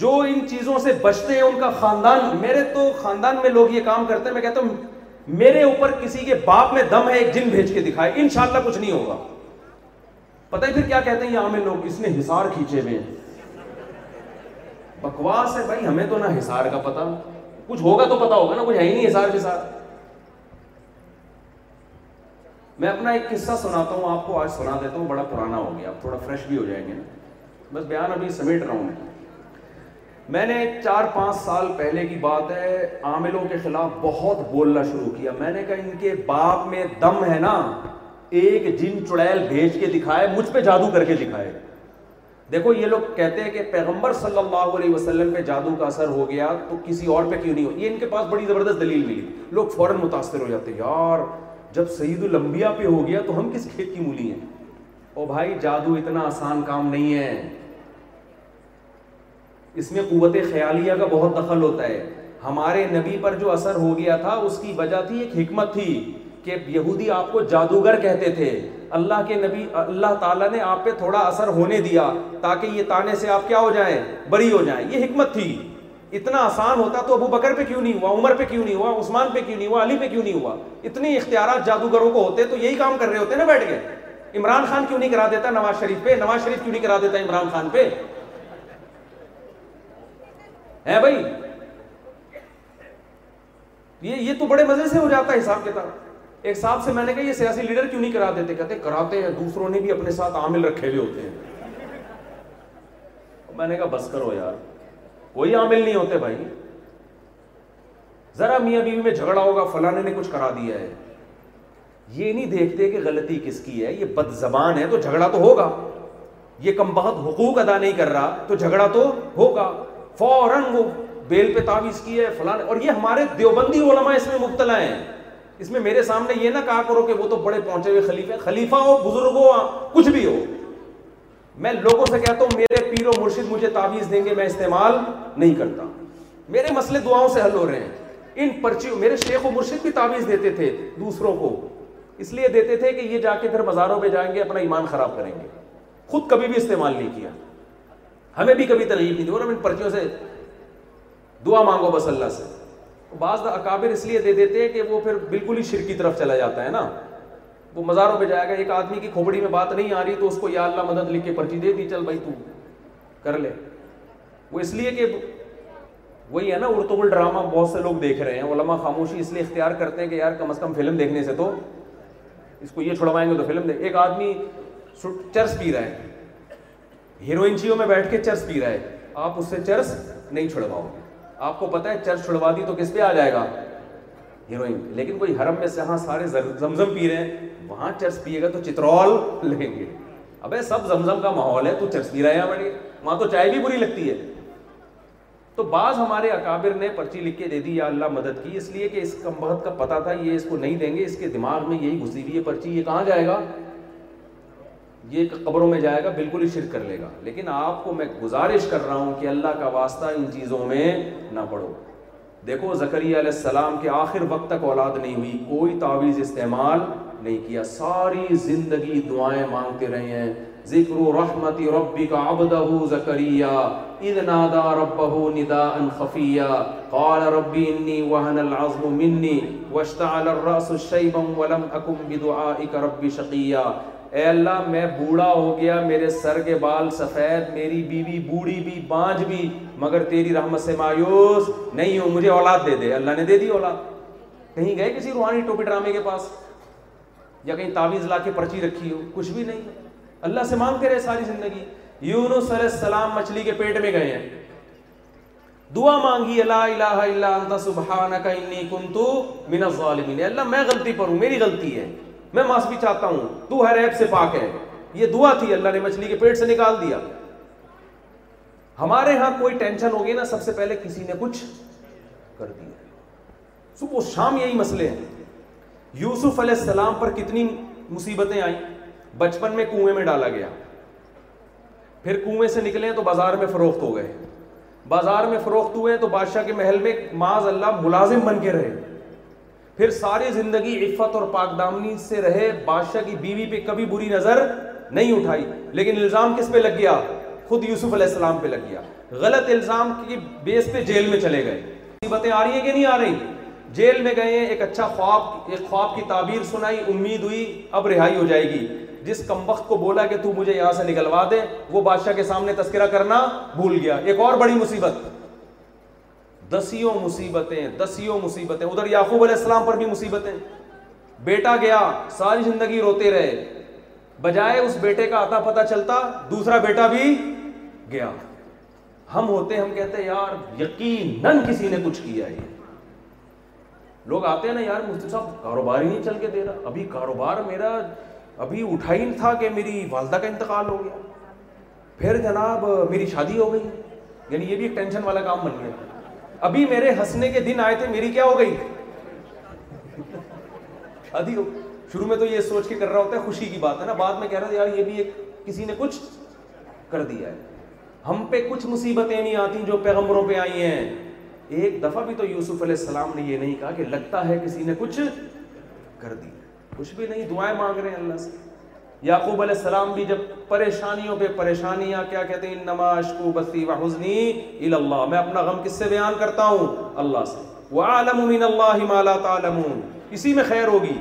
جو ان چیزوں سے بچتے ہیں ان کا خاندان, میرے تو خاندان میں لوگ یہ کام کرتے ہیں, میں کہتا ہوں میرے اوپر کسی کے باپ میں دم ہے, ایک جن بھیج کے دکھائے, انشاءاللہ کچھ نہیں ہوگا. پتہ ہی پھر کیا کہتے ہیں یہ عامل لوگ, اس نے حصار کھینچے ہوئے ہیں. بکواس ہے بھائی, ہمیں تو نہ حصار کا پتا, کچھ ہوگا تو پتا ہوگا نا, کچھ ہے ہی نہیں حصار وصار. میں اپنا ایک قصہ سناتا ہوں آپ کو, آج سنا دیتا ہوں, بڑا پرانا ہو گیا, آپ تھوڑا فریش بھی ہو جائیں گے نا, بس بیان ابھی سمیٹ رہا ہوں میں. میں نے چار پانچ سال پہلے کی بات ہے, عاملوں کے خلاف بہت بولنا شروع کیا. میں نے کہا ان کے باپ میں دم ہے نا, ایک جن چڑیل بھیج کے دکھائے, مجھ پہ جادو کر کے دکھائے. دیکھو یہ لوگ کہتے ہیں کہ پیغمبر صلی اللہ علیہ وسلم پہ جادو کا اثر ہو گیا تو کسی اور پہ کیوں نہیں ہو. یہ ان کے پاس بڑی زبردست دلیل ملی, لوگ فوراً متاثر ہو جاتے, یار جب سید الانبیاء پہ ہو گیا تو ہم کس کھیت کی مولی ہیں. او بھائی جادو اتنا آسان کام نہیں ہے, اس میں قوت خیالیہ کا بہت دخل ہوتا ہے. ہمارے نبی پر جو اثر ہو گیا تھا اس کی وجہ تھی, ایک حکمت تھی کہ یہودی آپ کو جادوگر کہتے تھے. اللہ کے نبی, اللہ تعالیٰ نے آپ پہ تھوڑا اثر ہونے دیا تاکہ یہ تانے سے آپ کیا ہو جائیں, بری ہو جائیں. یہ حکمت تھی. اتنا آسان ہوتا تو ابو بکر پہ کیوں نہیں ہوا, عمر پہ کیوں نہیں ہوا, عثمان پہ کیوں نہیں ہوا, علی پہ کیوں نہیں ہوا. اتنے اختیارات جادوگروں کو ہوتے تو یہی کام کر رہے ہوتے نا بیٹھ کے. عمران خان کیوں نہیں کرا دیتا نواز شریف پہ, نواز شریف کیوں نہیں کرا دیتا عمران خان پہ. ہے بھائی یہ یہ تو بڑے مزے سے ہو جاتا ہے حساب کتاب. ایک صاحب سے میں نے کہا یہ سیاسی لیڈر کیوں نہیں کرا دیتے, کہتے کراتے ہیں, دوسروں نے بھی اپنے ساتھ عامل رکھے ہوئے ہوتے ہیں. میں نے کہا بس کرو یار, کوئی عامل نہیں ہوتے بھائی. ذرا میاں بیوی میں جھگڑا ہوگا, فلانے نے کچھ کرا دیا ہے, یہ نہیں دیکھتے کہ غلطی کس کی ہے. یہ بد زبان ہے تو جھگڑا تو ہوگا, یہ کم بخت حقوق ادا نہیں کر رہا تو جھگڑا تو ہوگا. فوراً وہ بیل پہ تعویذ کی ہے فلاں. اور یہ ہمارے دیوبندی علماء اس میں مبتلا ہیں. اس میں میرے سامنے یہ نہ کہا کرو کہ وہ تو بڑے پہنچے ہوئے خلیفہ, خلیفہ ہو, بزرگ ہو, کچھ بھی ہو. میں لوگوں سے کہتا ہوں میرے پیر و مرشد مجھے تعویذ دیں گے, میں استعمال نہیں کرتا. میرے مسئلے دعاؤں سے حل ہو رہے ہیں. ان پرچیوں میرے شیخ و مرشد بھی تعویذ دیتے تھے دوسروں کو, اس لیے دیتے تھے کہ یہ جا کے پھر مزاروں پہ جائیں گے, اپنا ایمان خراب کریں گے. خود کبھی بھی استعمال نہیں کیا, ہمیں بھی کبھی ترغیب نہیں دی, اور ہم ان پرچیوں سے دعا مانگو بس اللہ سے. بعض اکابر اس لیے دے دیتے ہیں کہ وہ پھر بالکل ہی شرک کی طرف چلا جاتا ہے نا, وہ مزاروں پہ جائے گا. ایک آدمی کی کھوپڑی میں بات نہیں آ رہی تو اس کو یا اللہ مدد لکھ کے پرچی دے دی, چل بھائی تو کر لے. وہ اس لیے کہ وہی ہے نا ارتغل ڈرامہ بہت سے لوگ دیکھ رہے ہیں. علماء خاموشی اس لیے اختیار کرتے ہیں کہ یار کم از کم فلم دیکھنے سے تو اس کو یہ چھڑوائیں گے تو فلم دیکھ. ایک آدمی چرس پی رہا ہے, ہیروئنچیوں میں بیٹھ کے چرس پی رہا ہے, آپ اس سے چرس نہیں چھڑواؤ گے. آپ کو پتہ ہے چرس چھڑوا دی تو کس پہ آ جائے گا, ہیروئن. لیکن کوئی حرم میں جہاں سارے زمزم پی رہے ہیں وہاں چرس پیے گا تو چترول لگیں گے. ابے سب زمزم کا ماحول ہے, تو چرس پی رہا ہے یہاں بیٹھ کے, وہاں تو چائے بھی بری لگتی ہے. تو بعض ہمارے اکابر نے پرچی لکھ کے دے دی یا اللہ مدد کی, اس لیے کہ اس کمبخت کا پتہ تھا یہ اس کو نہیں دیں گے, اس کے دماغ میں یہی گھسی ہوئی ہے پرچی, یہ کہاں جائے گا, یہ قبروں میں جائے گا, بالکل ہی شرک کر لے گا. لیکن آپ کو میں گزارش کر رہا ہوں کہ اللہ کا واسطہ ان چیزوں میں نہ پڑو. دیکھو زکریا علیہ السلام کے آخر وقت تک اولاد نہیں ہوئی, کوئی تعویذ استعمال نہیں کیا, ساری زندگی دعائیں مانگتے رہے ہیں. ذکر رحمت ربک عبدہ زکریا اذ نادى ربه نداء خفيا قال رب إني وهن العظم مني واشتعل الرأس شيبا ولم أكن بدعائك رب شقيا. اے اللہ میں بوڑھا ہو گیا, میرے سر کے بال سفید, میری بیوی بوڑھی بھی, بانج بھی, مگر تیری رحمت سے مایوس نہیں ہوں, مجھے اولاد دے دے. اللہ نے دے دی اولاد. کہیں گئے کسی روحانی ٹوپی ڈرامے کے پاس یا کہیں تعویذ لا کے پرچی رکھی ہو؟ کچھ بھی نہیں. اللہ سے مانگتے رہے ساری زندگی. یونس علیہ السلام مچھلی کے پیٹ میں گئے ہیں, دعا مانگی لا الہ الا انت سبحانک انی کنت من الظالمین. اللہ میں غلطی پر ہوں, میری غلطی ہے, میں معافی چاہتا ہوں, تو ہر عیب سے پاک ہے. یہ دعا تھی, اللہ نے مچھلی کے پیٹ سے نکال دیا. ہمارے ہاں کوئی ٹینشن ہوگی نا سب سے پہلے کسی نے کچھ کر دیا. صبح شام یہی مسئلے ہیں. یوسف علیہ السلام پر کتنی مصیبتیں آئیں. بچپن میں کنویں میں ڈالا گیا, پھر کنویں سے نکلے تو بازار میں فروخت ہو گئے, بازار میں فروخت ہوئے تو بادشاہ کے محل میں معاذ اللہ ملازم بن کے رہے, پھر ساری زندگی عفت اور پاک دامنی سے رہے, بادشاہ کی بیوی پہ کبھی بری نظر نہیں اٹھائی. لیکن الزام کس پہ لگ گیا؟ خود یوسف علیہ السلام پہ لگ گیا. غلط الزام کی بیس پہ جیل میں چلے گئے. مصیبتیں آ رہی ہیں کہ نہیں آ رہی؟ جیل میں گئے ہیں, ایک اچھا خواب, ایک خواب کی تعبیر سنائی, امید ہوئی اب رہائی ہو جائے گی. جس کمبخت کو بولا کہ تو مجھے یہاں سے نکلوا دے وہ بادشاہ کے سامنے تذکرہ کرنا بھول گیا. ایک اور بڑی مصیبت. دسیوں مصیبتیں دسیوں مصیبتیں. ادھر یعقوب علیہ السلام پر بھی مصیبتیں. بیٹا گیا, ساری زندگی روتے رہے, بجائے اس بیٹے کا آتا پتہ چلتا دوسرا بیٹا بھی گیا. ہم ہوتے ہم کہتے یار یقیناً کسی نے کچھ کیا ہے. لوگ آتے ہیں نا یار مفتی صاحب کاروبار ہی نہیں چل کے دے رہا, ابھی کاروبار میرا ابھی اٹھا ہی تھا کہ میری والدہ کا انتقال ہو گیا, پھر جناب میری شادی ہو گئی, یعنی یہ بھی ایک ٹینشن والا کام بن گیا. ابھی میرے ہنسنے کے دن آئے تھے, میری کیا ہو گئی, شادی ہو. شروع میں تو یہ سوچ کے کر رہا ہوتا ہے, خوشی کی بات ہے نا, بعد میں کہہ رہا تھا یار یہ بھی ایک کسی نے کچھ کر دیا ہے. ہم پہ کچھ مصیبتیں نہیں آتی جو پیغمبروں پہ آئی ہیں. ایک دفعہ بھی تو یوسف علیہ السلام نے یہ نہیں کہا کہ لگتا ہے کسی نے کچھ کر دیا. کچھ بھی نہیں, دعائیں مانگ رہے ہیں اللہ سے. یعقوب علیہ السلام بھی جب پریشانیوں پہ پریشانیاں, کیا کہتے ہیں, انما اشکو بثی وحزنی الی اللہ, میں اپنا غم کس سے بیان کرتا ہوں؟ اللہ سے. واعلم من اللہ ما لا تعلمون, اسی میں خیر ہوگی.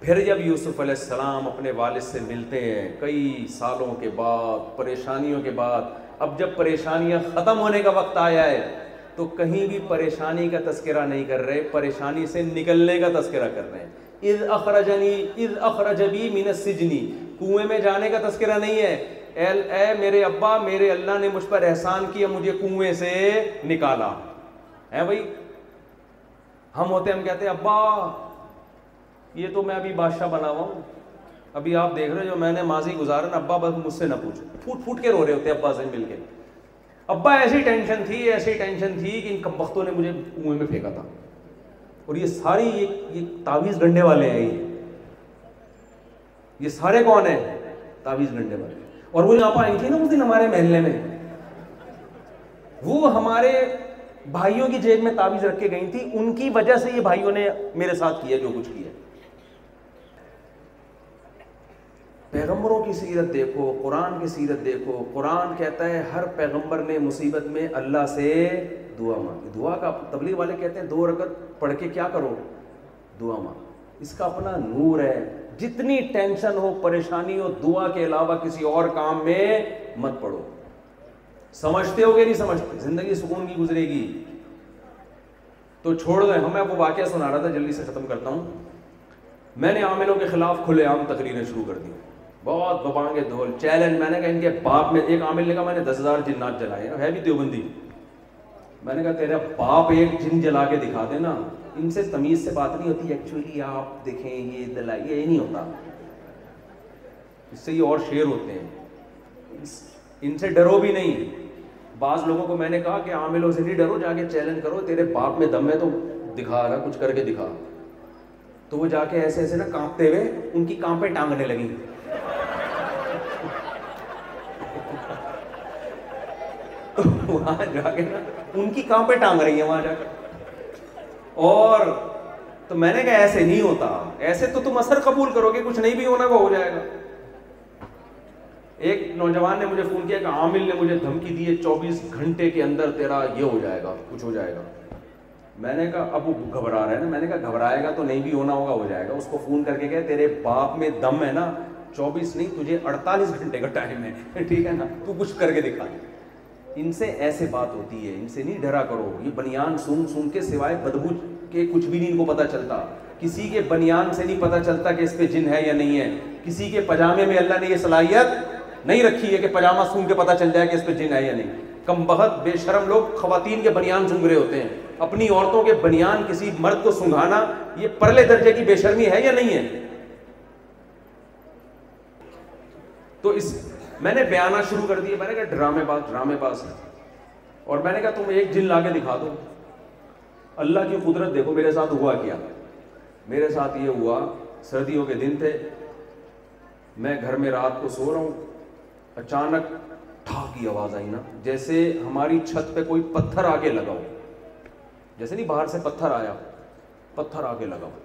پھر جب یوسف علیہ السلام اپنے والد سے ملتے ہیں کئی سالوں کے بعد, پریشانیوں کے بعد, اب جب پریشانیاں ختم ہونے کا وقت آیا ہے تو کہیں بھی پریشانی کا تذکرہ نہیں کر رہے, پریشانی سے نکلنے کا تذکرہ کر رہے ہیں. اذ اخرجنی اذ اخرج بی من السجن, کنویں میں جانے کا تذکرہ نہیں ہے. اے اے میرے ابا, میرے اللہ نے مجھ پر احسان کیا, مجھے کنویں سے نکالا ہے. بھائی ہم ہوتے ہم کہتے ہیں ابا یہ تو میں ابھی بادشاہ بنا ہوا ہوں, ابھی آپ دیکھ رہے ہو جو میں نے ماضی گزارا نا, ابا بس مجھ سے نہ پوچھو. پھوٹ پھوٹ کے رو رہے ہوتے ابا سے مل کے, ابا ایسی ٹینشن تھی ایسی ٹینشن تھی کہ ان کمبختوں نے مجھے کنویں میں پھینکا تھا. اور یہ ساری یہ, یہ تعویذ گنڈے والے ہیں. یہ یہ سارے کون ہیں؟ تعویذ گنڈے والے. اور وہ یہاں آئی تھی نا اس دن ہمارے محلے میں, وہ ہمارے بھائیوں کی جیب میں تعویذ رکھ کے گئی تھی, ان کی وجہ سے یہ بھائیوں نے میرے ساتھ کیا جو کچھ کیا. پیغمبروں کی سیرت دیکھو, قرآن کی سیرت دیکھو. قرآن کہتا ہے ہر پیغمبر نے مصیبت میں اللہ سے دعا مانگی. دعا کا تبلیغ والے کہتے ہیں دو رکعت پڑھ کے کیا کرو, دعا مانگو. اس کا اپنا نور ہے. جتنی ٹینشن ہو, پریشانی ہو, دعا کے علاوہ کسی اور کام میں مت پڑو. سمجھتے ہو گے نہیں سمجھتے, زندگی سکون کی گزرے گی. تو چھوڑ دیں. ہمیں وہ واقعہ سنا رہا تھا, جلدی سے ختم کرتا ہوں. میں نے عاملوں کے خلاف کھلے عام تقریریں شروع کر دی, بہت ببانگے دھول چیلنج. میں نے کہا ان کے باپ میں, ایک عامل نے کہا میں نے دس ہزار جنات جلائے, ہے بھی دیوبندی. میں نے کہا تیرا باپ ایک جن جلا کے دکھا دے نا. ان سے تمیز سے بات نہیں ہوتی. ایکچولی آپ دیکھیں یہ دلائی, یہ نہیں ہوتا, اس سے یہ اور شیر ہوتے ہیں. ان سے ڈرو بھی نہیں. بعض لوگوں کو میں نے کہا کہ عاملوں سے نہیں ڈرو, جا کے چیلنج کرو, تیرے باپ میں دم ہے تو دکھا رہا, کچھ کر کے دکھا. تو وہ جا کے ایسے ایسے نا کانپتے ہوئے ان کی کانپیں ٹانگنے لگی. وہاں جا کے نا ان کی کانپیں ٹانگ رہی ہیں وہاں جا کے. اور تو میں نے کہا ایسے نہیں ہوتا, ایسے تو تم اثر قبول کرو گے, کچھ نہیں بھی ہونا وہ ہو جائے گا. ایک نوجوان نے مجھے فون کیا کہ عامل نے مجھے دھمکی دی ہے, چوبیس گھنٹے کے اندر تیرا یہ ہو جائے گا, کچھ ہو جائے گا. میں نے کہا اب وہ گھبرا رہا ہے نا, میں نے کہا گھبرائے گا تو نہیں بھی ہونا ہوگا, ہو جائے گا. اس کو فون کر کے کہا تیرے باپ میں دم ہے نا, چوبیس نہیں تجھے اڑتالیس گھنٹے کا ٹائم ہے, ٹھیک ہے نا, تو کچھ کر کے دکھا دے. ان سے ایسے بات ہوتی ہے, ان سے نہیں ڈرا کرو. یہ بنیان سون سون کے سوائے بدبو کے کچھ بھی نہیں ان کو پتہ چلتا. کسی کے بنیان سے نہیں پتہ چلتا کہ اس پہ جن ہے یا نہیں ہے. کسی کے پجامے میں اللہ نے یہ صلاحیت نہیں رکھی ہے کہ پجامہ سون کے پتہ چل جائے کہ اس پہ جن ہے یا نہیں. کم بخت بے شرم لوگ خواتین کے بنیان سونگ رہے ہوتے ہیں. اپنی عورتوں کے بنیان کسی مرد کو سنگھانا یہ پرلے درجے کی بے شرمی ہے یا نہیں ہے. تو اس میں نے بیانہ شروع کر دیے. میں نے کہا ڈرامے باز ڈرامے باز ہے. اور میں نے کہا تم ایک جن لا کے دکھا دو. اللہ کی قدرت دیکھو میرے ساتھ ہوا کیا. میرے ساتھ یہ ہوا, سردیوں کے دن تھے, میں گھر میں رات کو سو رہا ہوں. اچانک ٹھاک کی آواز آئی نا, جیسے ہماری چھت پہ کوئی پتھر آ کے لگا ہو. جیسے نہیں باہر سے پتھر آیا, پتھر آ کے لگا ہو.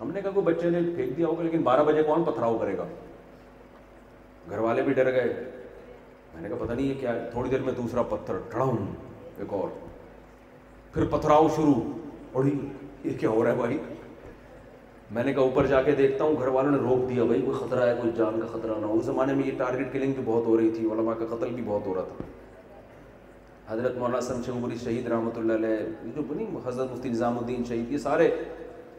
ہم نے کہا کوئی بچے نے پھینک دیا ہوگا, لیکن بارہ بجے کون پتھراؤ کرے گا. گھر والے بھی ڈر گئے. میں نے کہا پتہ نہیں یہ کیا ہے. تھوڑی دیر میں دوسرا پتھر, ڈھڑاؤں ایک اور, پھر پتھراؤ شروع. اور یہ کیا ہو رہا ہے بھائی. میں نے کہا اوپر جا کے دیکھتا ہوں. گھر والوں نے روک دیا, بھائی کوئی خطرہ ہے, کوئی جان کا خطرہ نہ ہو. اس زمانے میں یہ ٹارگیٹ کلنگ بھی بہت ہو رہی تھی, علماء کا قتل بھی بہت ہو رہا تھا. حضرت مولانا شمس عمری شہید رحمۃ اللہ علیہ, جو بنی حضرت مفتی نظام الدین شہید, یہ سارے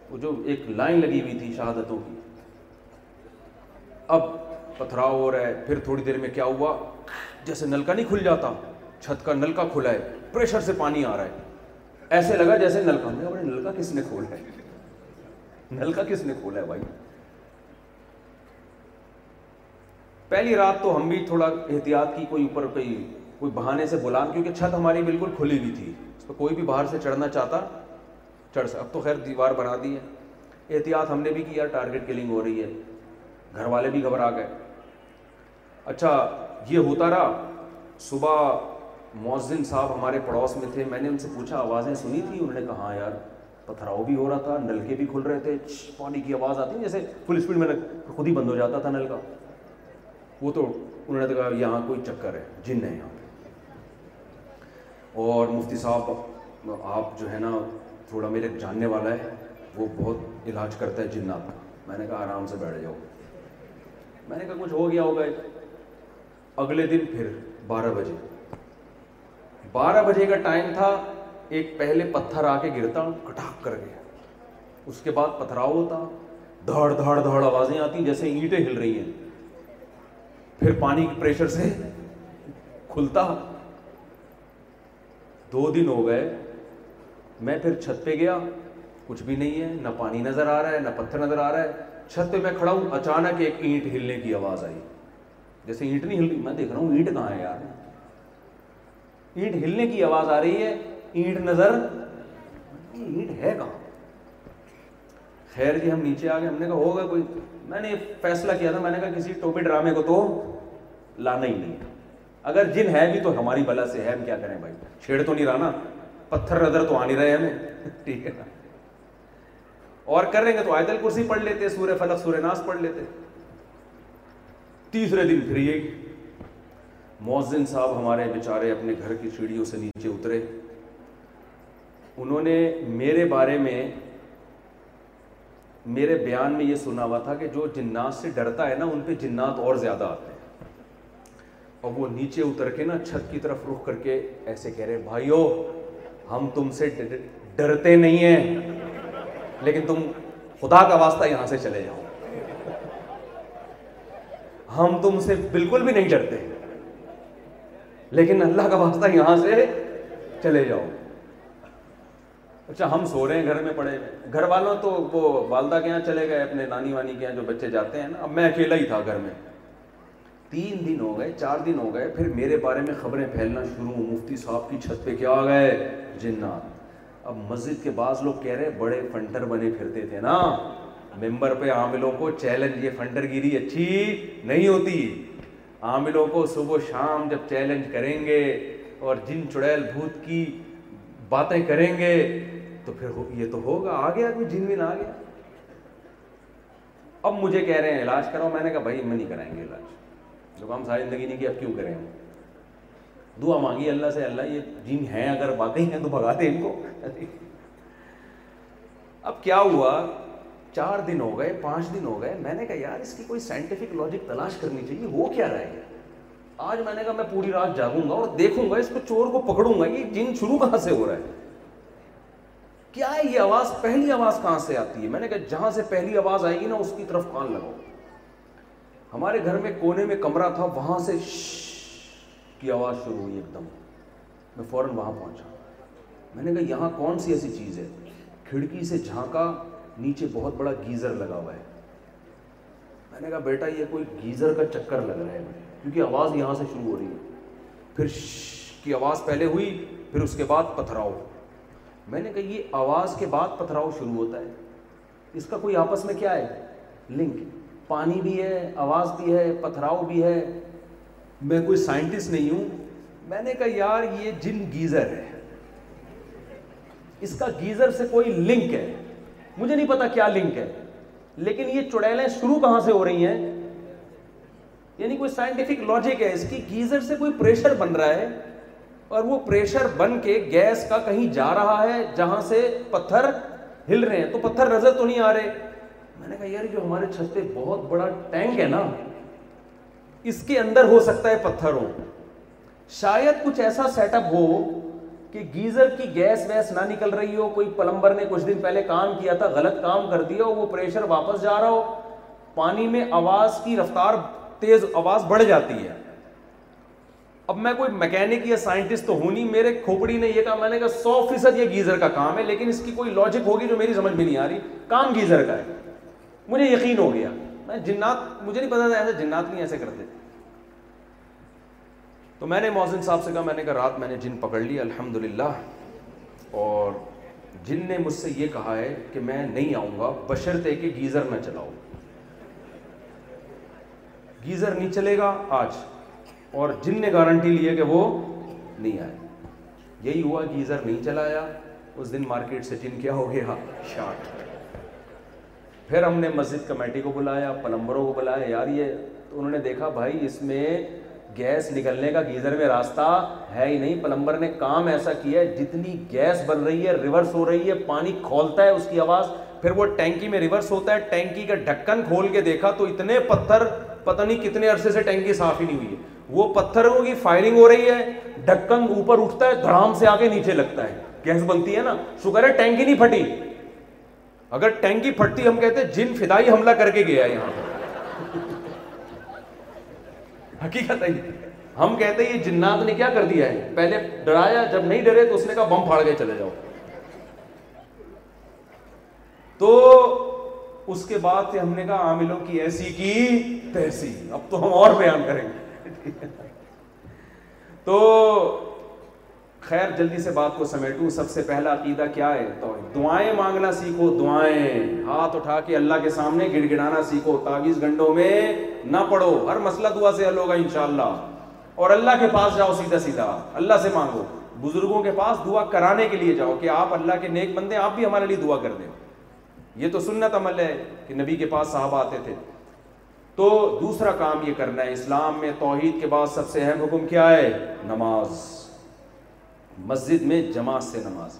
وہ جو ایک لائن لگی ہوئی تھی شہادتوں کی. اب پتھراؤ ہو رہا ہے. پھر تھوڑی دیر میں کیا ہوا, جیسے نل کا نہیں کھل جاتا, چھت کا نل کا کھلا ہے, پریشر سے پانی آ رہا ہے. ایسے لگا جیسے نل کا نل کا کس نے کھولا ہے, نل کا کس نے کھولا ہے بھائی. پہلی رات تو ہم بھی تھوڑا احتیاط کی, کوئی اوپر کوئی کوئی بہانے سے بلان, کیونکہ چھت ہماری بالکل کھلی ہوئی تھی, اس پہ کوئی بھی باہر سے چڑھنا چاہتا چڑھ سکتا. اب تو خیر دیوار بنا دی ہے, احتیاط ہم نے بھی کیا. ٹارگیٹ کلنگ ہو رہی ہے, گھر والے بھی گھبرا گئے. اچھا یہ ہوتا رہا. صبح مؤذن صاحب ہمارے پڑوس میں تھے, میں نے ان سے پوچھا آوازیں سنی تھی. انہوں نے کہا ہاں یار, پتھراؤ بھی ہو رہا تھا, نل کے بھی کھل رہے تھے, پانی کی آواز آتی جیسے فل اسپیڈ میں خود ہی بند ہو جاتا تھا نل کا. وہ تو انہوں نے کہا یہاں کوئی چکر ہے, جن ہے یہاں پہ. اور مفتی صاحب آپ جو ہے نا تھوڑا میرے جاننے والا ہے, وہ بہت علاج کرتا ہے جنات کا. میں نے کہا آرام سے بیٹھ جاؤ. میں نے کہا کچھ ہو گیا ہوگا. اگلے دن پھر بارہ بجے بارہ بجے کا ٹائم تھا. ایک پہلے پتھر آ کے گرتا, کٹاک کر گیا. اس کے بعد پتھراؤ ہوتا, دھڑ دھڑ دھڑ آوازیں آتی جیسے اینٹیں ہل رہی ہیں. پھر پانی کے پریشر سے کھلتا. دو دن ہو گئے. میں پھر چھت پہ گیا, کچھ بھی نہیں ہے, نہ پانی نظر آ رہا ہے نہ پتھر نظر آ رہا ہے. چھت پہ میں کھڑا ہوں, اچانک ایک اینٹ ہلنے کی آواز آئی. جیسے اینٹ نہیں ہل رہی, میں دیکھ رہا ہوں اینٹ کہاں ہے یار. اینٹ ہلنے کی آواز آ رہی ہے, اینٹ نظر, اینٹ ہے کہاں. خیر جی ہم نیچے آ گئے. ہم نے کہا ہوگا کوئی. میں نے فیصلہ کیا تھا, میں نے کہا کسی ٹوپی ڈرامے کو تو لانا ہی نہیں. اگر جن ہے بھی تو ہماری بلا سے ہے, ہم کیا کریں بھائی, چھیڑ تو نہیں رہا نا, پتھر نظر تو آ نہیں رہے ہمیں, ٹھیک ہے نا. اور کر رہے گے تو آیت الکرسی پڑھ لیتے, سورہ فلق سورہ ناس پڑھ لیتے. تیسرے دن پھر یہ مؤذن صاحب ہمارے بیچارے اپنے گھر کی سیڑھیوں سے نیچے اترے. انہوں نے میرے بارے میں میرے بیان میں یہ سنا ہوا تھا کہ جو جنات سے ڈرتا ہے نا ان پہ جنات اور زیادہ آتے ہیں, اور وہ نیچے اتر کے نا چھت کی طرف رخ کر کے ایسے کہہ رہے, بھائیو ہم تم سے ڈرتے نہیں ہیں لیکن تم خدا کا واسطہ یہاں سے چلے جاؤ, ہم تم سے بالکل بھی نہیں ڈرتے لیکن اللہ کا واسطہ یہاں سے چلے جاؤ. اچھا ہم سو رہے ہیں گھر میں پڑے, گھر والوں تو وہ والدہ کے یہاں چلے گئے اپنے نانی وانی کے یہاں جو بچے جاتے ہیں نا, اب میں اکیلا ہی تھا گھر میں. تین دن ہو گئے چار دن ہو گئے, پھر میرے بارے میں خبریں پھیلنا شروع. مفتی صاحب کی چھت پہ کیا آ گئے جنات. اب مسجد کے بعض لوگ کہہ رہے بڑے فنڈر بنے پھرتے تھے نا, ممبر پہ عاملوں کو چیلنج, یہ فنڈر گیری اچھی نہیں ہوتی. عاملوں کو صبح و شام جب چیلنج کریں گے اور جن چڑیل بھوت کی باتیں کریں گے تو پھر یہ تو ہوگا. آ گیا کوئی جن بھی نہ آ گیا. اب مجھے کہہ رہے ہیں علاج کراؤ, میں نے کہا بھائی میں نہیں کرائیں گے علاج, جو ہم ساری زندگی نہیں کیا اب کیوں کریں. ہم دعا مانگی اللہ سے, اللہ یہ جن ہیں اگر واقعی ہیں تو بھگا دے ان کو. اب کیا ہوا, چار دن ہو گئے پانچ دن ہو گئے, میں نے کہا یار اس کی کوئی سائنٹیفک لاجک تلاش کرنی چاہیے, ہو کیا رہا ہے. آج میں نے کہا میں پوری رات جاگوں گا اور دیکھوں گا اس کو, چور کو پکڑوں گا, یہ جن شروع کہاں سے ہو رہا ہے, کیا ہے یہ آواز, پہلی آواز کہاں سے آتی ہے. میں نے کہا جہاں سے پہلی آواز آئے گی نا اس کی طرف کان لگاؤ. ہمارے گھر میں کونے میں کمرہ تھا, وہاں سے شش کی آواز شروع ہوئی ایک دم. میں فوراً وہاں پہنچا, میں نے کہا یہاں کون سی ایسی چیز ہے. کھڑکی سے جھانکا, نیچے بہت بڑا گیزر لگا ہوا ہے. میں نے کہا بیٹا یہ کوئی گیزر کا چکر لگ رہا ہے مجھے, کیونکہ آواز یہاں سے شروع ہو رہی ہے. پھر شش کی آواز پہلے ہوئی, پھر اس کے بعد پتھراؤ. میں نے کہا یہ آواز کے بعد پتھراؤ شروع ہوتا ہے, اس کا کوئی آپس میں کیا ہے لنک. پانی بھی ہے, آواز بھی ہے, پتھراؤ بھی ہے. میں کوئی سائنٹسٹ نہیں ہوں, میں نے کہا یار یہ جن گیزر ہے, اس کا گیزر سے کوئی لنک ہے, مجھے نہیں پتا کیا لنک ہے, لیکن یہ چڑیلیں شروع کہاں سے ہو رہی ہیں. یعنی کوئی سائنٹیفک لاجک ہے اس کی, گیزر سے کوئی پریشر بن رہا ہے اور وہ پریشر بن کے گیس کا کہیں جا رہا ہے جہاں سے پتھر ہل رہے ہیں, تو پتھر نظر تو نہیں آ رہے. میں نے کہا یار جو ہمارے چھت پہ بہت بڑا ٹینک ہے نا, اس کے اندر ہو سکتا ہے پتھر ہو. شاید کچھ ایسا سیٹ اپ ہو کہ گیزر کی گیس ویس نہ نکل رہی ہو, کوئی پلمبر نے کچھ دن پہلے کام کیا تھا غلط کام کر دیا, وہ پریشر واپس جا رہا ہو. پانی میں آواز کی رفتار تیز, آواز بڑھ جاتی ہے. اب میں کوئی میکینک یا سائنٹسٹ تو ہوں نہیں, میرے کھوپڑی نے یہ کہا, میں نے کہا سو فیصد یہ گیزر کا کام ہے, لیکن اس کی کوئی لاجک ہوگی جو میری سمجھ میں نہیں آ رہی, کام گیزر کا ہے. مجھے یقین ہو گیا, میں جنات مجھے نہیں پتا تھا ایسے جنات نہیں ایسے کرتے. تو میں نے مؤذن صاحب سے کہا, میں نے کہا رات میں نے جن پکڑ لی الحمدللہ, اور جن نے مجھ سے یہ کہا ہے کہ میں نہیں آؤں گا بشرطے کہ گیزر میں چلاؤ. گیزر نہیں چلے گا آج, اور جن نے گارنٹی لی ہے کہ وہ نہیں آئے. یہی ہوا, گیزر نہیں چلایا. اس دن مارکیٹ سے جن کیا ہو گیا شارٹ. پھر ہم نے مسجد کمیٹی کو بلایا, پلمبروں کو بلایا, یار یہ تو انہوں نے دیکھا بھائی اس میں گیس نکلنے کا گیزر میں راستہ ہے ہی نہیں, پلمبر نے کام ایسا کیا ہے جتنی گیس بن رہی ہے ریورس ہو رہی ہے, پانی کھولتا ہے اس کی آواز, پھر وہ ٹینکی میں ریورس ہوتا ہے, ٹینکی کا ڈھکن کھول کے دیکھا تو اتنے پتھر, پتہ نہیں کتنے عرصے سے ٹینکی صاف ہی نہیں ہوئی ہے. وہ پتھروں کی فائرنگ ہو رہی ہے, ڈھکن اوپر اٹھتا ہے, دھڑام سے آ کے نیچے لگتا ہے, گیس بنتی ہے نا. شکر ہے ٹینکی نہیں پھٹی, اگر ٹینکی پھٹتی ہم کہتے جن فدائی حملہ کر کے گیا ہے یہاں پر. حقیقت ہے ہم کہتے ہیں یہ جنات نے کیا کر دیا ہے, پہلے ڈرایا, جب نہیں ڈرے تو اس نے کہا بم پھاڑ کے چلے جاؤ. تو اس کے بعد سے ہم نے کہا عاملوں کی ایسی کی تیسی, اب تو ہم اور بیان کریں گے. تو خیر جلدی سے بات کو سمیٹوں. سب سے پہلا عقیدہ کیا ہے, تو دعائیں مانگنا سیکھو, دعائیں ہاتھ اٹھا کے اللہ کے سامنے گڑ گڑانا سیکھو, تعویذ گنڈوں میں نہ پڑو, ہر مسئلہ دعا سے حل ہوگا انشاءاللہ. اور اللہ کے پاس جاؤ, سیدھا سیدھا اللہ سے مانگو, بزرگوں کے پاس دعا کرانے کے لیے جاؤ کہ آپ اللہ کے نیک بندے, آپ بھی ہمارے لیے دعا کر دیں. یہ تو سنت عمل ہے کہ نبی کے پاس صحابہ آتے تھے. تو دوسرا کام یہ کرنا ہے اسلام میں, توحید کے بعد سب سے اہم حکم کیا ہے, نماز. مسجد میں جماعت سے نماز.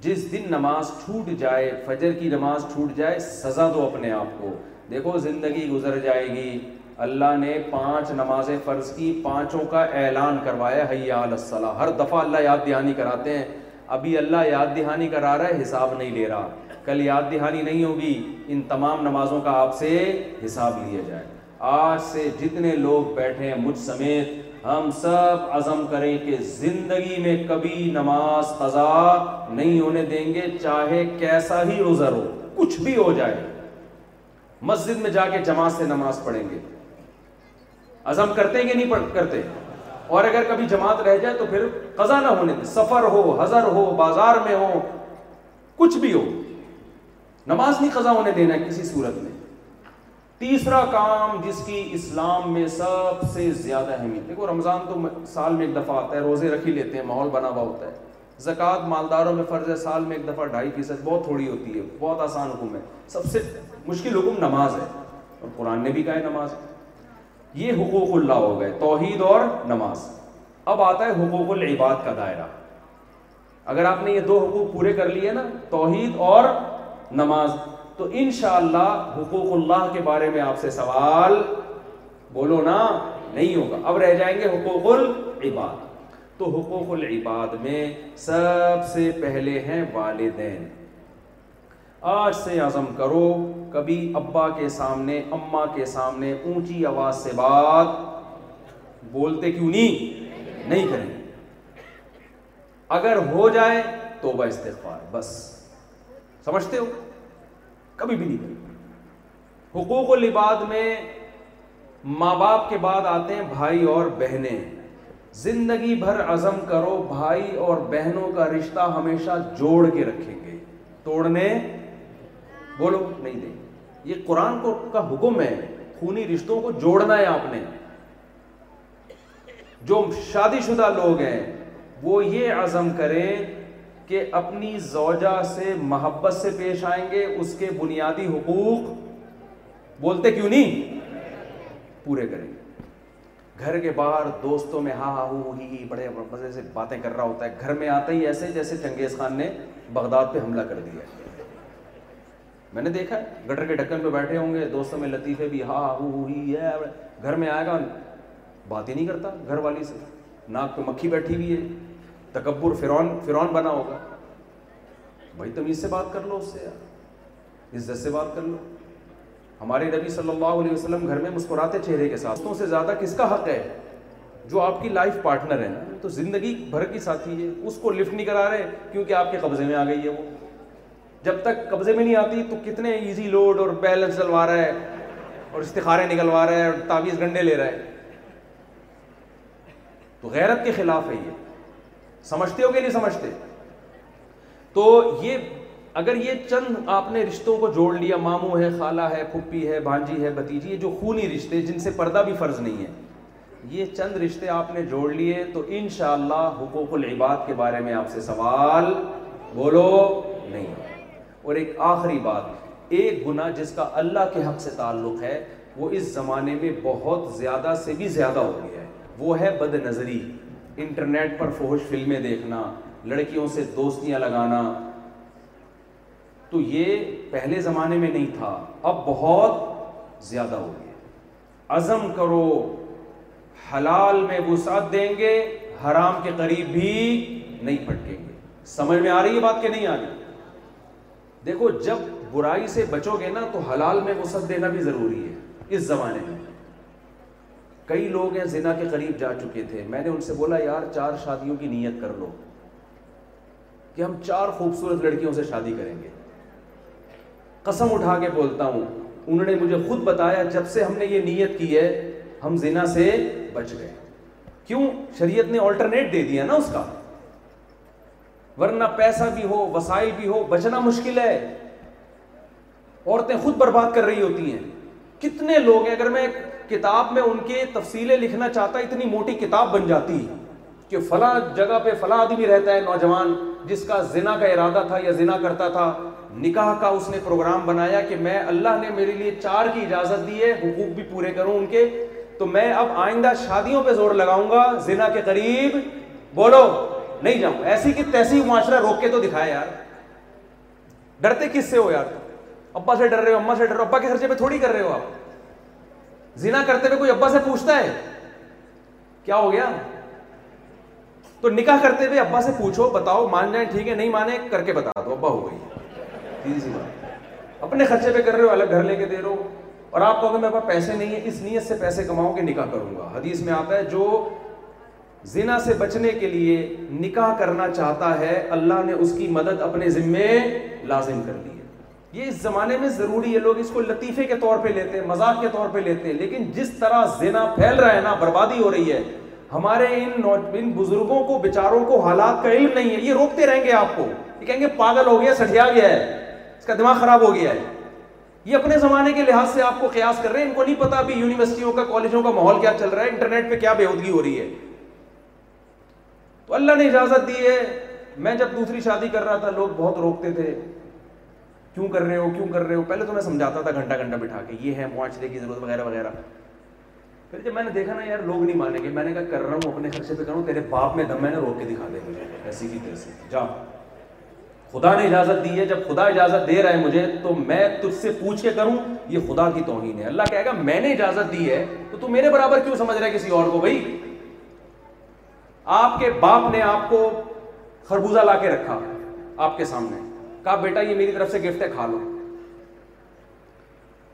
جس دن نماز چھوٹ جائے, فجر کی نماز چھوٹ جائے, سزا دو اپنے آپ کو. دیکھو زندگی گزر جائے گی, اللہ نے پانچ نماز فرض کی, پانچوں کا اعلان کروایا حی علی الصلاۃ. ہر دفعہ اللہ یاد دہانی کراتے ہیں. ابھی اللہ یاد دہانی کرا رہا ہے, حساب نہیں لے رہا. کل یاد دہانی نہیں ہوگی, ان تمام نمازوں کا آپ سے حساب لیا جائے. آج سے جتنے لوگ بیٹھے ہیں مجھ سمیت, ہم سب عزم کریں کہ زندگی میں کبھی نماز قضا نہیں ہونے دیں گے, چاہے کیسا ہی عذر ہو, کچھ بھی ہو جائے. مسجد میں جا کے جماعت سے نماز پڑھیں گے, عزم کرتے ہیں کہ نہیں کرتے؟ اور اگر کبھی جماعت رہ جائے تو پھر قضا نہ ہونے دیں. سفر ہو, حضر ہو, بازار میں ہو, کچھ بھی ہو, نماز نہیں قضا ہونے دینا کسی صورت میں. تیسرا کام جس کی اسلام میں سب سے زیادہ اہمیت, دیکھو رمضان تو سال میں ایک دفعہ آتا ہے, روزے رکھ ہی لیتے ہیں, ماحول بنا ہوا ہوتا ہے. زکوٰۃ مالداروں میں فرض ہے, سال میں ایک دفعہ ڈھائی فیصد, بہت تھوڑی ہوتی ہے, بہت آسان حکم ہے. سب سے مشکل حکم نماز ہے, اور قرآن نے بھی کہا ہے نماز. یہ حقوق اللہ ہو گئے, توحید اور نماز. اب آتا ہے حقوق العباد کا دائرہ. اگر آپ نے یہ دو حقوق پورے کر لیے نا, توحید اور نماز, تو انشاءاللہ حقوق اللہ کے بارے میں آپ سے سوال بولو نا نہیں ہوگا. اب رہ جائیں گے حقوق العباد. تو حقوق العباد میں سب سے پہلے ہیں والدین. آج سے عزم کرو, کبھی ابا کے سامنے, اماں کے سامنے اونچی آواز سے بات بولتے کیوں نہیں نہیں کریں. اگر ہو جائے توبہ استغفار, بس. سمجھتے ہو؟ کبھی بھی نہیں کریں. حقوق العباد میں ماں باپ کے بعد آتے ہیں بھائی اور بہنیں. زندگی بھر عزم کرو, بھائی اور بہنوں کا رشتہ ہمیشہ جوڑ کے رکھیں گے, توڑنے بولو نہیں دیں. یہ قرآن کو کا حکم ہے, خونی رشتوں کو جوڑنا ہے آپ نے. جو شادی شدہ لوگ ہیں وہ یہ عزم کریں کہ اپنی زوجہ سے محبت سے پیش آئیں گے, اس کے بنیادی حقوق بولتے کیوں نہیں پورے کریں گے. گھر کے باہر دوستوں میں ہا ہا ہو ہی ہی بڑے مزے سے باتیں کر رہا ہوتا ہے, گھر میں آتے ہی ایسے جیسے چنگیز خان نے بغداد پہ حملہ کر دیا. میں نے دیکھا ہے گٹر کے ڈھکن پہ بیٹھے ہوں گے, دوستوں میں لطیفے بھی ہا ہا ہو ہی ہے, گھر میں آئے گا بات ہی نہیں کرتا گھر والی سے, ناک پہ مکھی بیٹھی ہوئی ہے, تکبر, فرعون فرعون بنا ہوگا. بھائی تمیز سے بات کر لو اس سے, یار عزت سے بات کر لو. ہمارے نبی صلی اللہ علیہ وسلم گھر میں مسکراتے چہرے کے ساتھ. دوستوں سے زیادہ کس کا حق ہے؟ جو آپ کی لائف پارٹنر ہے نا, تو زندگی بھر کی ساتھی ہے, اس کو لفٹ نہیں کرا رہے کیونکہ آپ کے قبضے میں آ گئی ہے. وہ جب تک قبضے میں نہیں آتی تو کتنے ایزی لوڈ اور بیلنس ڈلوا رہا ہے, اور استخارے نکلوا رہا ہے, اور تعویذ گنڈے لے رہا ہے. تو غیرت کے خلاف ہے یہ. سمجھتے ہو کہ نہیں سمجھتے؟ تو یہ اگر یہ چند آپ نے رشتوں کو جوڑ لیا, ماموں ہے, خالہ ہے, پھپھی ہے, بھانجی ہے, بھتیجی, یہ جو خونی رشتے جن سے پردہ بھی فرض نہیں ہے, یہ چند رشتے آپ نے جوڑ لیے تو انشاءاللہ حقوق العباد کے بارے میں آپ سے سوال بولو نہیں. اور ایک آخری بات, ایک گناہ جس کا اللہ کے حق سے تعلق ہے وہ اس زمانے میں بہت زیادہ سے بھی زیادہ ہو گیا ہے, وہ ہے بد نظری. انٹرنیٹ پر فحش فلمیں دیکھنا, لڑکیوں سے دوستیاں لگانا, تو یہ پہلے زمانے میں نہیں تھا, اب بہت زیادہ ہو گیا. عزم کرو, حلال میں وسعت دیں گے, حرام کے قریب بھی نہیں پھٹکیں گے. سمجھ میں آ رہی ہے بات کہ نہیں آ رہی؟ دیکھو جب برائی سے بچو گے نا تو حلال میں وسعت دینا بھی ضروری ہے. اس زمانے میں کئی لوگ ہیں زنا کے قریب جا چکے تھے. میں نے ان سے بولا یار چار شادیوں کی نیت کر لو کہ ہم چار خوبصورت لڑکیوں سے شادی کریں گے. قسم اٹھا کے بولتا ہوں انہوں نے مجھے خود بتایا جب سے ہم نے یہ نیت کی ہے ہم زنا سے بچ گئے. کیوں؟ شریعت نے آلٹرنیٹ دے دیا نا اس کا, ورنہ پیسہ بھی ہو, وسائل بھی ہو, بچنا مشکل ہے. عورتیں خود برباد کر رہی ہوتی ہیں. کتنے لوگ ہیں, اگر میں کتاب میں ان کے تفصیلیں لکھنا چاہتا, اتنی موٹی کتاب بن جاتی کہ فلاں جگہ پہ فلاں آدمی رہتا ہے نوجوان جس کا زنا کا ارادہ تھا یا زنا کرتا تھا, نکاح کا اس نے پروگرام بنایا کہ میں اللہ نے میرے لیے چار کی اجازت دی ہے, حقوق بھی پورے کروں ان کے, تو میں اب آئندہ شادیوں پہ زور لگاؤں گا, زنا کے قریب بولو نہیں جاؤں. ایسی کی تیسی معاشرہ روک کے تو دکھایا یار. ڈرتے کس سے ہو یار؟ ابا سے ڈر رہے ہو, اماں سے ڈر رہے ہو, ابا کے خرچے پہ تھوڑی کر رہے ہو آپ. زنا کرتے ہوئے کوئی ابا سے پوچھتا ہے کیا ہو گیا؟ تو نکاح کرتے ہوئے ابا سے پوچھو, بتاؤ, مان جائیں ٹھیک ہے, نہیں مانے کر کے بتا دو ابا ہو گئی. اپنے خرچے پہ کر رہے ہو, الگ گھر لے کے دے رہے ہو, اور آپ کہو گے میرے پاس پیسے نہیں ہے, اس نیت سے پیسے کماؤ کہ نکاح کروں گا. حدیث میں آتا ہے جو زنا سے بچنے کے لیے نکاح کرنا چاہتا ہے اللہ نے اس کی مدد اپنے ذمے لازم کر دی ہے. یہ اس زمانے میں ضروری ہے. لوگ اس کو لطیفے کے طور پہ لیتے ہیں, مذاق کے طور پہ لیتے ہیں, لیکن جس طرح زنا پھیل رہا ہے نا, بربادی ہو رہی ہے. ہمارے ان ان بزرگوں کو, بیچاروں کو حالات کا علم نہیں ہے. یہ روکتے رہیں گے آپ کو, یہ کہیں گے پاگل ہو گیا, سٹیا گیا ہے, اس کا دماغ خراب ہو گیا ہے. یہ اپنے زمانے کے لحاظ سے آپ کو قیاس کر رہے ہیں. ان کو نہیں پتا ابھی یونیورسٹیوں کا, کالجوں کا ماحول کیا چل رہا ہے, انٹرنیٹ پہ کیا بےودگی ہو رہی ہے. تو اللہ نے اجازت دی ہے. میں جب دوسری شادی کر رہا تھا لوگ بہت روکتے تھے, کیوں کر رہے ہو کیوں کر رہے ہو. پہلے تو میں سمجھاتا تھا گھنٹہ گھنٹہ بٹھا کے, یہ ہے معاشرے کی ضرورت وغیرہ وغیرہ. پھر جب میں نے دیکھا نا یار لوگ نہیں مانیں گے, میں نے کہا کر رہا ہوں, اپنے خرچے پہ کروں, تیرے باپ میں دم ہے نا, روک کے دکھا دیں مجھے ایسی کی تیسی. جا, خدا نے اجازت دی ہے, جب خدا اجازت دے رہا ہے مجھے تو میں تجھ سے پوچھ کے کروں. یہ خدا کی توہین ہے. اللہ کہے گا میں نے اجازت دی ہے تو تو میرے برابر کیوں سمجھ رہا ہے کسی اور کو؟ بھائی آپ کے باپ نے آپ کو خربوزہ لا کے رکھا آپ کے سامنے, کہا بیٹا یہ میری طرف سے گفٹ ہے, کھا لو.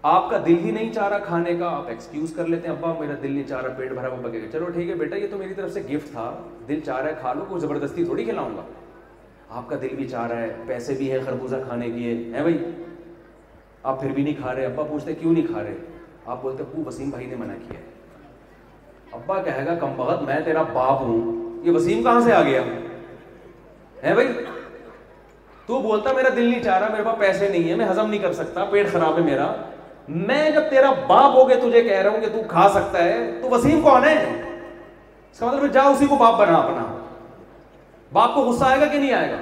آپ کا دل ہی نہیں چاہ رہا کھانے کا, آپ ایکسکیوز کر لیتے ہیں, ابا میرا دل نہیں چاہ رہا, پیٹ بھرا وہ بکے گا. چلو ٹھیک ہے بیٹا یہ تو میری طرف سے گفٹ تھا, دل چاہ رہا ہے کھا لو, کوئی زبردستی تھوڑی کھلاؤں گا. آپ کا دل بھی چاہ رہا ہے, پیسے بھی ہیں خربوزہ کھانے کے ہیں بھائی, آپ پھر بھی نہیں کھا رہے. ابا پوچھتے کیوں نہیں کھا رہے, آپ بولتے پو وسیم بھائی نے منع کیا ہے. ابا کہے گا کم بخت میں تیرا باپ ہوں, یہ وسیم کہاں سے آ گیا ہے بھائی؟ تو بولتا میرا دل نہیں چاہ رہا, میرے پاس پیسے نہیں ہے, میں ہضم نہیں کر سکتا, پیٹ خراب ہے میرا. میں جب تیرا باپ ہو کے تجھے کہہ رہا ہوں کہ تو کھا سکتا ہے, تو وسیم کون ہے؟ اس کا مطلب جا اسی کو باپ بنا. اپنا باپ کو غصہ آئے گا کہ نہیں آئے گا؟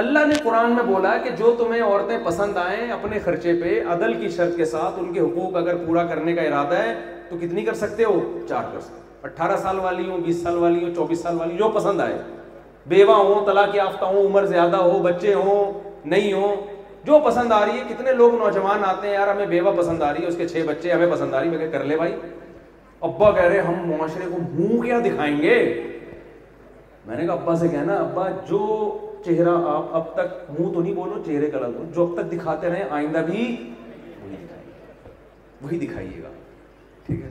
اللہ نے قرآن میں بولا ہے کہ جو تمہیں عورتیں پسند آئیں اپنے خرچے پہ عدل کی شرط کے ساتھ, ان کے حقوق اگر پورا کرنے کا ارادہ ہے تو کتنی کر سکتے ہو؟ چار کر سکتے. اٹھارہ سال والی ہوں, بیس سال والی ہوں, چوبیس سال والی, جو پسند آئے, بیوہ ہوں, طلاق یافتہ ہوں, عمر زیادہ ہو, بچے ہوں نہیں ہوں, جو پسند آ رہی ہے. کتنے لوگ نوجوان آتے ہیں یار ہمیں بیوہ پسند آ رہی ہے, اس کے چھ بچے ہمیں پسند آ رہی ہے, میں کہ کر لے بھائی. ابا کہہ رہے ہم معاشرے کو منہ کیا دکھائیں گے. میں نے کہا ابا سے کہنا ابا جو چہرہ آپ اب تک, منہ تو نہیں بولو, چہرے کا لفظ, جو اب تک دکھاتے رہے آئندہ بھی وہی دکھائیے وہی دکھائیے گا ٹھیک ہے.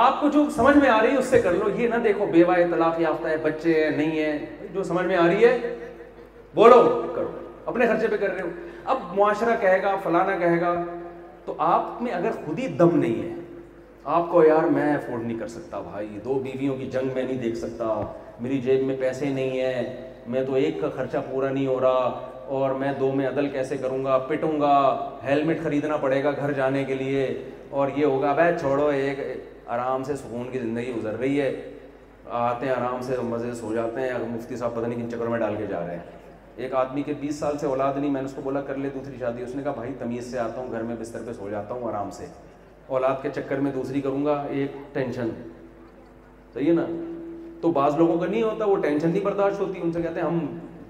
آپ کو جو سمجھ میں آ رہی ہے اس سے کر لو. یہ نہ دیکھو بیوہ ہے, طلاق یافتہ ہے, بچے ہیں نہیں ہے, جو سمجھ میں آ رہی ہے بولو, کرو, اپنے خرچے پہ کر رہے ہو. اب معاشرہ کہے گا فلانا کہے گا, تو آپ میں اگر خود ہی دم نہیں ہے, آپ کو یار میں افورڈ نہیں کر سکتا بھائی, دو بیویوں کی جنگ میں نہیں دیکھ سکتا, میری جیب میں پیسے نہیں ہیں, میں تو ایک کا خرچہ پورا نہیں ہو رہا, اور میں دو میں عدل کیسے کروں گا, پٹوں گا, ہیلمٹ خریدنا پڑے گا گھر جانے کے لیے, اور یہ ہوگا. بھائی چھوڑو, ایک آرام سے سکون کی زندگی گزر رہی ہے, آتے ہیں آرام سے مزے سو جاتے ہیں. مفتی صاحب پتہ نہیں کن چکر میں ڈال کے جا رہے ہیں. ایک آدمی کے بیس سال سے اولاد نہیں, میں نے اس کو بولا کر لے دوسری شادی, اس نے کہا بھائی تمیز سے آتا ہوں, گھر میں بستر پہ سو جاتا ہوں آرام سے, اولاد کے چکر میں دوسری کروں گا, ایک ٹینشن. صحیح ہے نا؟ تو بعض لوگوں کا نہیں ہوتا, وہ ٹینشن نہیں برداشت ہوتی, ان سے کہتے ہیں ہم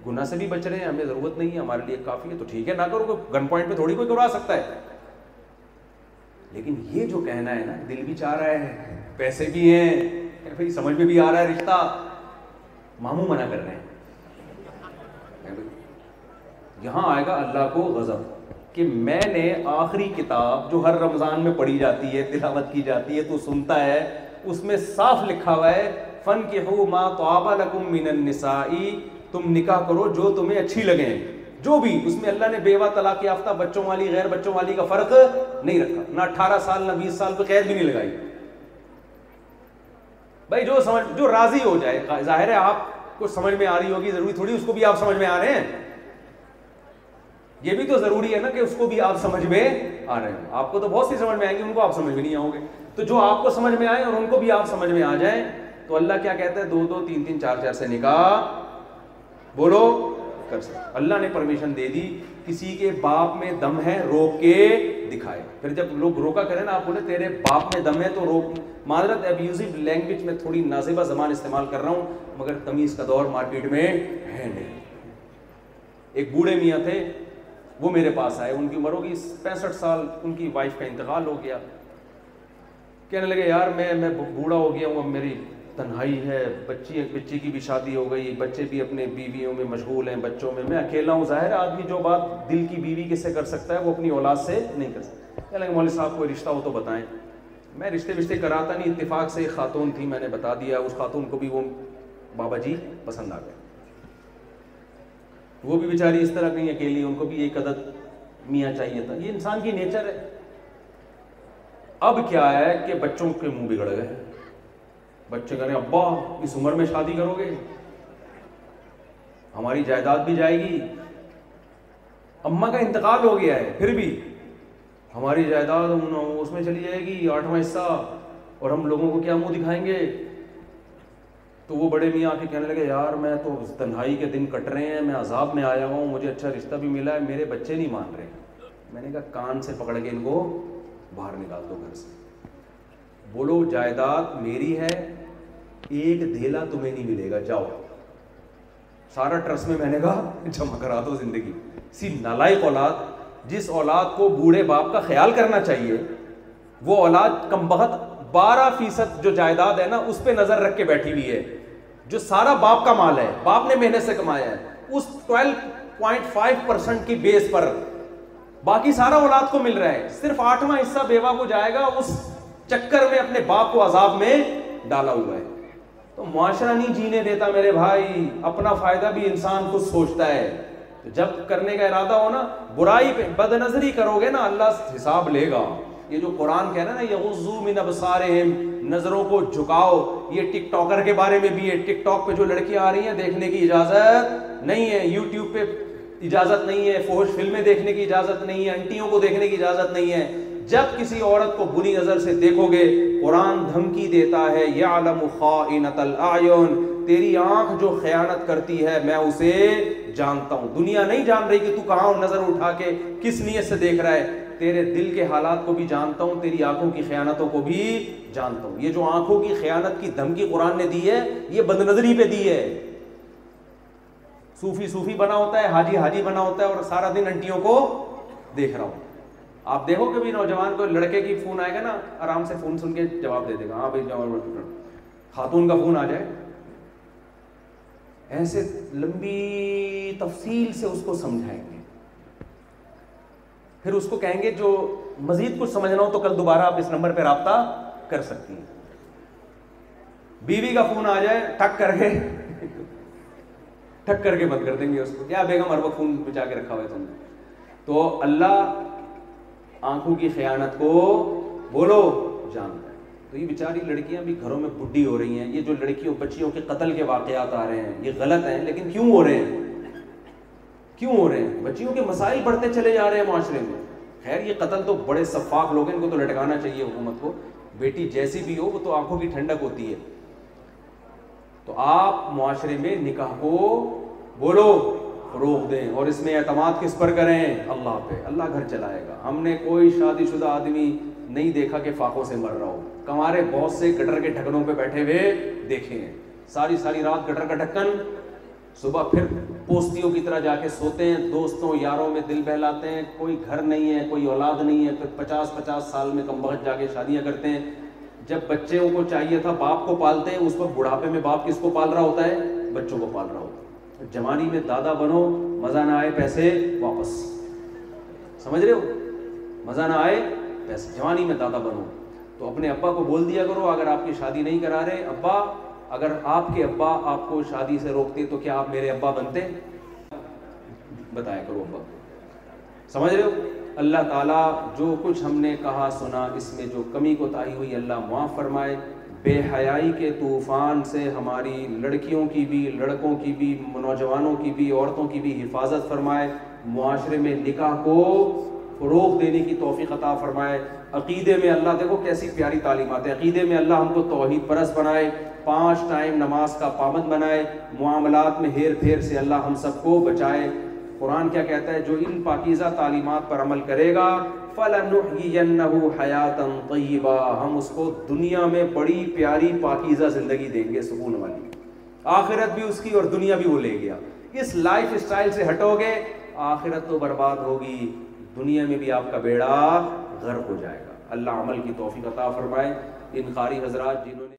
گناہ سے بھی بچ رہے ہیں, ہمیں ضرورت نہیں ہے, ہمارے لیے کافی ہے. تو ٹھیک ہے نہ کرو, گن پوائنٹ پہ تھوڑی کوئی کروا سکتا ہے. لیکن یہ جو کہنا ہے نا, دل بھی چاہ رہا ہے, پیسے بھی ہیں, بھائی سمجھ میں بھی آ رہا ہے رشتہ, ماموں منع کر رہے ہیں. یہاں آئے گا اللہ کو غضب کہ میں نے آخری کتاب جو ہر رمضان میں پڑھی جاتی ہے, تلاوت کی جاتی ہے, تو سنتا ہے, اس میں صاف لکھا ہوا ہے فَانْكِحُوا مَا طَابَ لَكُم مِّنَ النِّسَاءِ, تم نکاح کرو جو تمہیں اچھی لگیں, جو بھی. اس میں اللہ نے بیوہ, طلاق یافتہ, بچوں والی, غیر بچوں والی کا فرق نہیں رکھا, نہ اٹھارہ سال نہ بیس سال پہ قید بھی نہیں لگائی. بھائی جو سمجھ جو راضی ہو جائے. ظاہر ہے آپ کو سمجھ میں آ رہی ہوگی, ضروری تھوڑی اس کو بھی آپ سمجھ میں آ رہے ہیں. یہ بھی تو ضروری ہے نا کہ اس کو بھی آپ سمجھ میں آ رہے ہیں. آپ کو تو بہت سی سمجھ میں آئیں گی, ان کو آپ سمجھ میں نہیں آؤ گے. تو جو آپ کو سمجھ میں آئے اور ان کو بھی آپ سمجھ میں آ جائیں, تو اللہ کیا کہتا ہے دو دو تین تین چار چار سے نکاح بولو کر سکتے. اللہ نے پرمیشن دے دی. کسی کے باپ میں دم ہے, روک کے ریپ دکھائے. پھر جب لوگ روکا کریں نا آپ بولے تیرے باپ میں دم ہے تو روک. معذرت ابیوزو لینگویج میں تھوڑی نازیبہ زبان استعمال کر رہا ہوں مگر تمیز کا دور مارکیٹ میں ہے نہیں. ایک بوڑھے میاں تھے, وہ میرے پاس آئے, ان کی عمر ہوگی پینسٹھ سال, ان کی وائف کا انتقال ہو گیا. کہنے لگے یار میں میں بوڑھا ہو گیا ہوں, میری تنہائی ہے, بچی بچی کی بھی شادی ہو گئی, بچے بھی اپنے بیویوں میں مشغول ہیں, بچوں میں, میں اکیلا ہوں. ظاہر آدمی جو بات دل کی بیوی کے سے کر سکتا ہے وہ اپنی اولاد سے نہیں کر سکتا. کہنے لگے مولوی صاحب کوئی رشتہ ہو تو بتائیں. میں رشتے وشتے کراتا نہیں, اتفاق سے ایک خاتون تھی میں نے بتا دیا, اس خاتون کو بھی وہ بابا جی پسند آ گئے. وہ بھی بیچاری اس طرح کہیں اکیلی, ان کو بھی ایک عدد میاں چاہیے تھا. یہ انسان کی نیچر ہے. اب کیا ہے کہ بچوں کے منہ بگڑ گئے. بچے کہہ رہے ہیں ابا اس عمر میں شادی کرو گے, ہماری جائیداد بھی جائے گی. اماں کا انتقال ہو گیا ہے پھر بھی ہماری جائیداد اس میں چلی جائے گی, آٹھواں حصہ, اور ہم لوگوں کو کیا منہ دکھائیں گے. تو وہ بڑے میاں آ کے کہنے لگے یار میں تو تنہائی کے دن کٹ رہے ہیں, میں عذاب میں آیا ہوں, مجھے اچھا رشتہ بھی ملا ہے, میرے بچے نہیں مان رہے. میں نے کہا کان سے پکڑ کے ان کو باہر نکال دو گھر سے, بولو جائیداد میری ہے, ایک دھیلا تمہیں نہیں ملے گا, جاؤ. سارا ٹرسٹ میں میں نے کہا جمع کرا دو زندگی. اسی نالائق اولاد, جس اولاد کو بوڑھے باپ کا خیال کرنا چاہیے, وہ اولاد کم بخت بارہ فیصد جو جائیداد ہے نا اس پہ نظر رکھ کے بیٹھی ہوئی ہے, جو سارا باپ کا مال ہے, باپ نے محنت سے کمایا ہے, اس ٹویلو پوائنٹ فائیو پرسینٹ کی بیس پر باقی سارا اولاد کو مل رہا ہے, صرف آٹھواں حصہ بیوہ کو جائے گا. اس چکر میں اپنے باپ کو عذاب میں ڈالا ہوا ہے. تو معاشرہ نہیں جینے دیتا میرے بھائی, اپنا فائدہ بھی انسان خود سوچتا ہے. جب کرنے کا ارادہ ہو نا, برائی پہ بد نظری کرو گے نا, اللہ حساب لے گا. یہ جو قرآن کہہ رہا ہے نا یغضوا من ابصارہم, نظروں کو جھکاؤ, یہ ٹک ٹاکر کے بارے میں بھی ہے. ٹک ٹاک پہ جو لڑکیاں آ رہی ہیں دیکھنے کی اجازت نہیں ہے, یوٹیوب پہ اجازت نہیں ہے, فحش فلمیں دیکھنے کی اجازت نہیں ہے, انٹیوں کو دیکھنے کی اجازت نہیں ہے. جب کسی عورت کو بری نظر سے دیکھو گے, قرآن دھمکی دیتا ہے یعلم خائنۃ الاعین, تیری آنکھ جو خیانت کرتی ہے میں اسے جانتا ہوں. دنیا نہیں جان رہی کہ تو کہاں نظر اٹھا کے کس نیت سے دیکھ رہا ہے, تیرے دل کے حالات کو بھی جانتا ہوں, تیری آنکھوں کی خیانتوں کو بھی جانتا ہوں. یہ جو آنکھوں کی خیانت کی دھمکی قرآن نے دی ہے, یہ بد نظری پہ دی ہے. صوفی صوفی بنا ہوتا ہے, حاجی حاجی بنا ہوتا ہے, اور سارا دن انٹیوں کو دیکھ رہا ہوں. آپ دیکھو کہ بھی نوجوان کو لڑکے کی فون آئے گا نا, آرام سے فون سن کے جواب دے دے گا, ہاں بھائی جواب. خاتون کا فون آ جائے, ایسے لمبی تفصیل سے اس کو سمجھائیں گے, پھر اس کو کہیں گے جو مزید کچھ سمجھنا ہو تو کل دوبارہ آپ اس نمبر پہ رابطہ کر سکتی ہیں. بیوی کا فون آ جائے, ٹھک کر کے ٹھک کر کے بند کر دیں گے اس کو, یا بیگم ہر وقت فون بچا کے رکھا ہوا ہے تم نے. تو اللہ آنکھوں کی خیانت کو بولو جانتا ہے. تو یہ بیچاری لڑکیاں بھی گھروں میں بڈھی ہو رہی ہیں. یہ جو لڑکیوں بچیوں کے قتل کے واقعات آ رہے ہیں یہ غلط ہیں, لیکن کیوں ہو رہے ہیں کیوں ہو رہے ہیں بچیوں کے مسائل بڑھتے چلے جا رہے ہیں معاشرے میں. خیر یہ قتل تو بڑے سفاک لوگ ہیں, ان کو تو لٹکانا چاہیے حکومت کو. بیٹی جیسی بھی ہو وہ تو آنکھوں کی ٹھنڈک ہوتی ہے. تو آپ معاشرے میں نکاح کو بولو فروغ دیں, اور اس میں اعتماد کس پر کریں؟ اللہ پہ. اللہ گھر چلائے گا. ہم نے کوئی شادی شدہ آدمی نہیں دیکھا کہ فاقوں سے مر رہا ہو. ہمارے بہت سے گٹر کے ڈھکنوں پہ بیٹھے ہوئے دیکھے ہیں, ساری ساری رات گٹر کا ڈھکن, صبح پھر پوستیوں کی طرح جا کے سوتے ہیں, دوستوں یاروں میں دل بہلاتے ہیں, کوئی گھر نہیں ہے, کوئی اولاد نہیں ہے, پھر پچاس پچاس سال میں کم بخت جا کے شادیاں کرتے ہیں. جب بچوں کو چاہیے تھا باپ کو پالتے ہیں, اس وقت بڑھاپے میں باپ کس کو پال رہا ہوتا ہے؟ بچوں کو پال رہا ہوتا ہے. جوانی میں دادا بنو, مزہ نہ آئے پیسے واپس, سمجھ رہے ہو, مزہ نہ آئے پیسے, جوانی میں دادا بنو. تو اپنے ابا کو بول دیا کرو اگر آپ کی شادی نہیں کرا رہے, ابا اگر آپ کے ابا آپ کو شادی سے روکتے تو کیا آپ میرے ابا بنتے؟ بتایا کرو ابا کو, سمجھ رہے ہو. اللہ تعالیٰ جو کچھ ہم نے کہا سنا اس میں جو کمی کوتاہی ہوئی اللہ معاف فرمائے. بے حیائی کے طوفان سے ہماری لڑکیوں کی بھی, لڑکوں کی بھی, نوجوانوں کی بھی, عورتوں کی بھی حفاظت فرمائے. معاشرے میں نکاح کو فروغ دینے کی توفیق عطا فرمائے. عقیدے میں اللہ, دیکھو کیسی پیاری تعلیمات ہے, عقیدے میں اللہ ہم کو توحید پرست بنائے, پانچ ٹائم نماز کا پابند بنائے, معاملات میں ہیر پھیر سے اللہ ہم سب کو بچائے. قرآن کیا کہتا ہے؟ جو ان پاکیزہ تعلیمات پر عمل کرے گا فَلَنُحْيِيَنَّهُ حَيَاةً طَيِّبَةً، ہم اس کو دنیا میں بڑی پیاری پاکیزہ زندگی دیں گے، سکون والی، آخرت بھی اس کی اور دنیا بھی وہ لے گیا۔ اس لائف اسٹائل سے ہٹو گے آخرت تو برباد ہوگی، دنیا میں بھی آپ کا بیڑا غرق ہو جائے گا۔ اللہ عمل کی توفیق عطا فرمائے۔ ان قاری حضرات جنہوں نے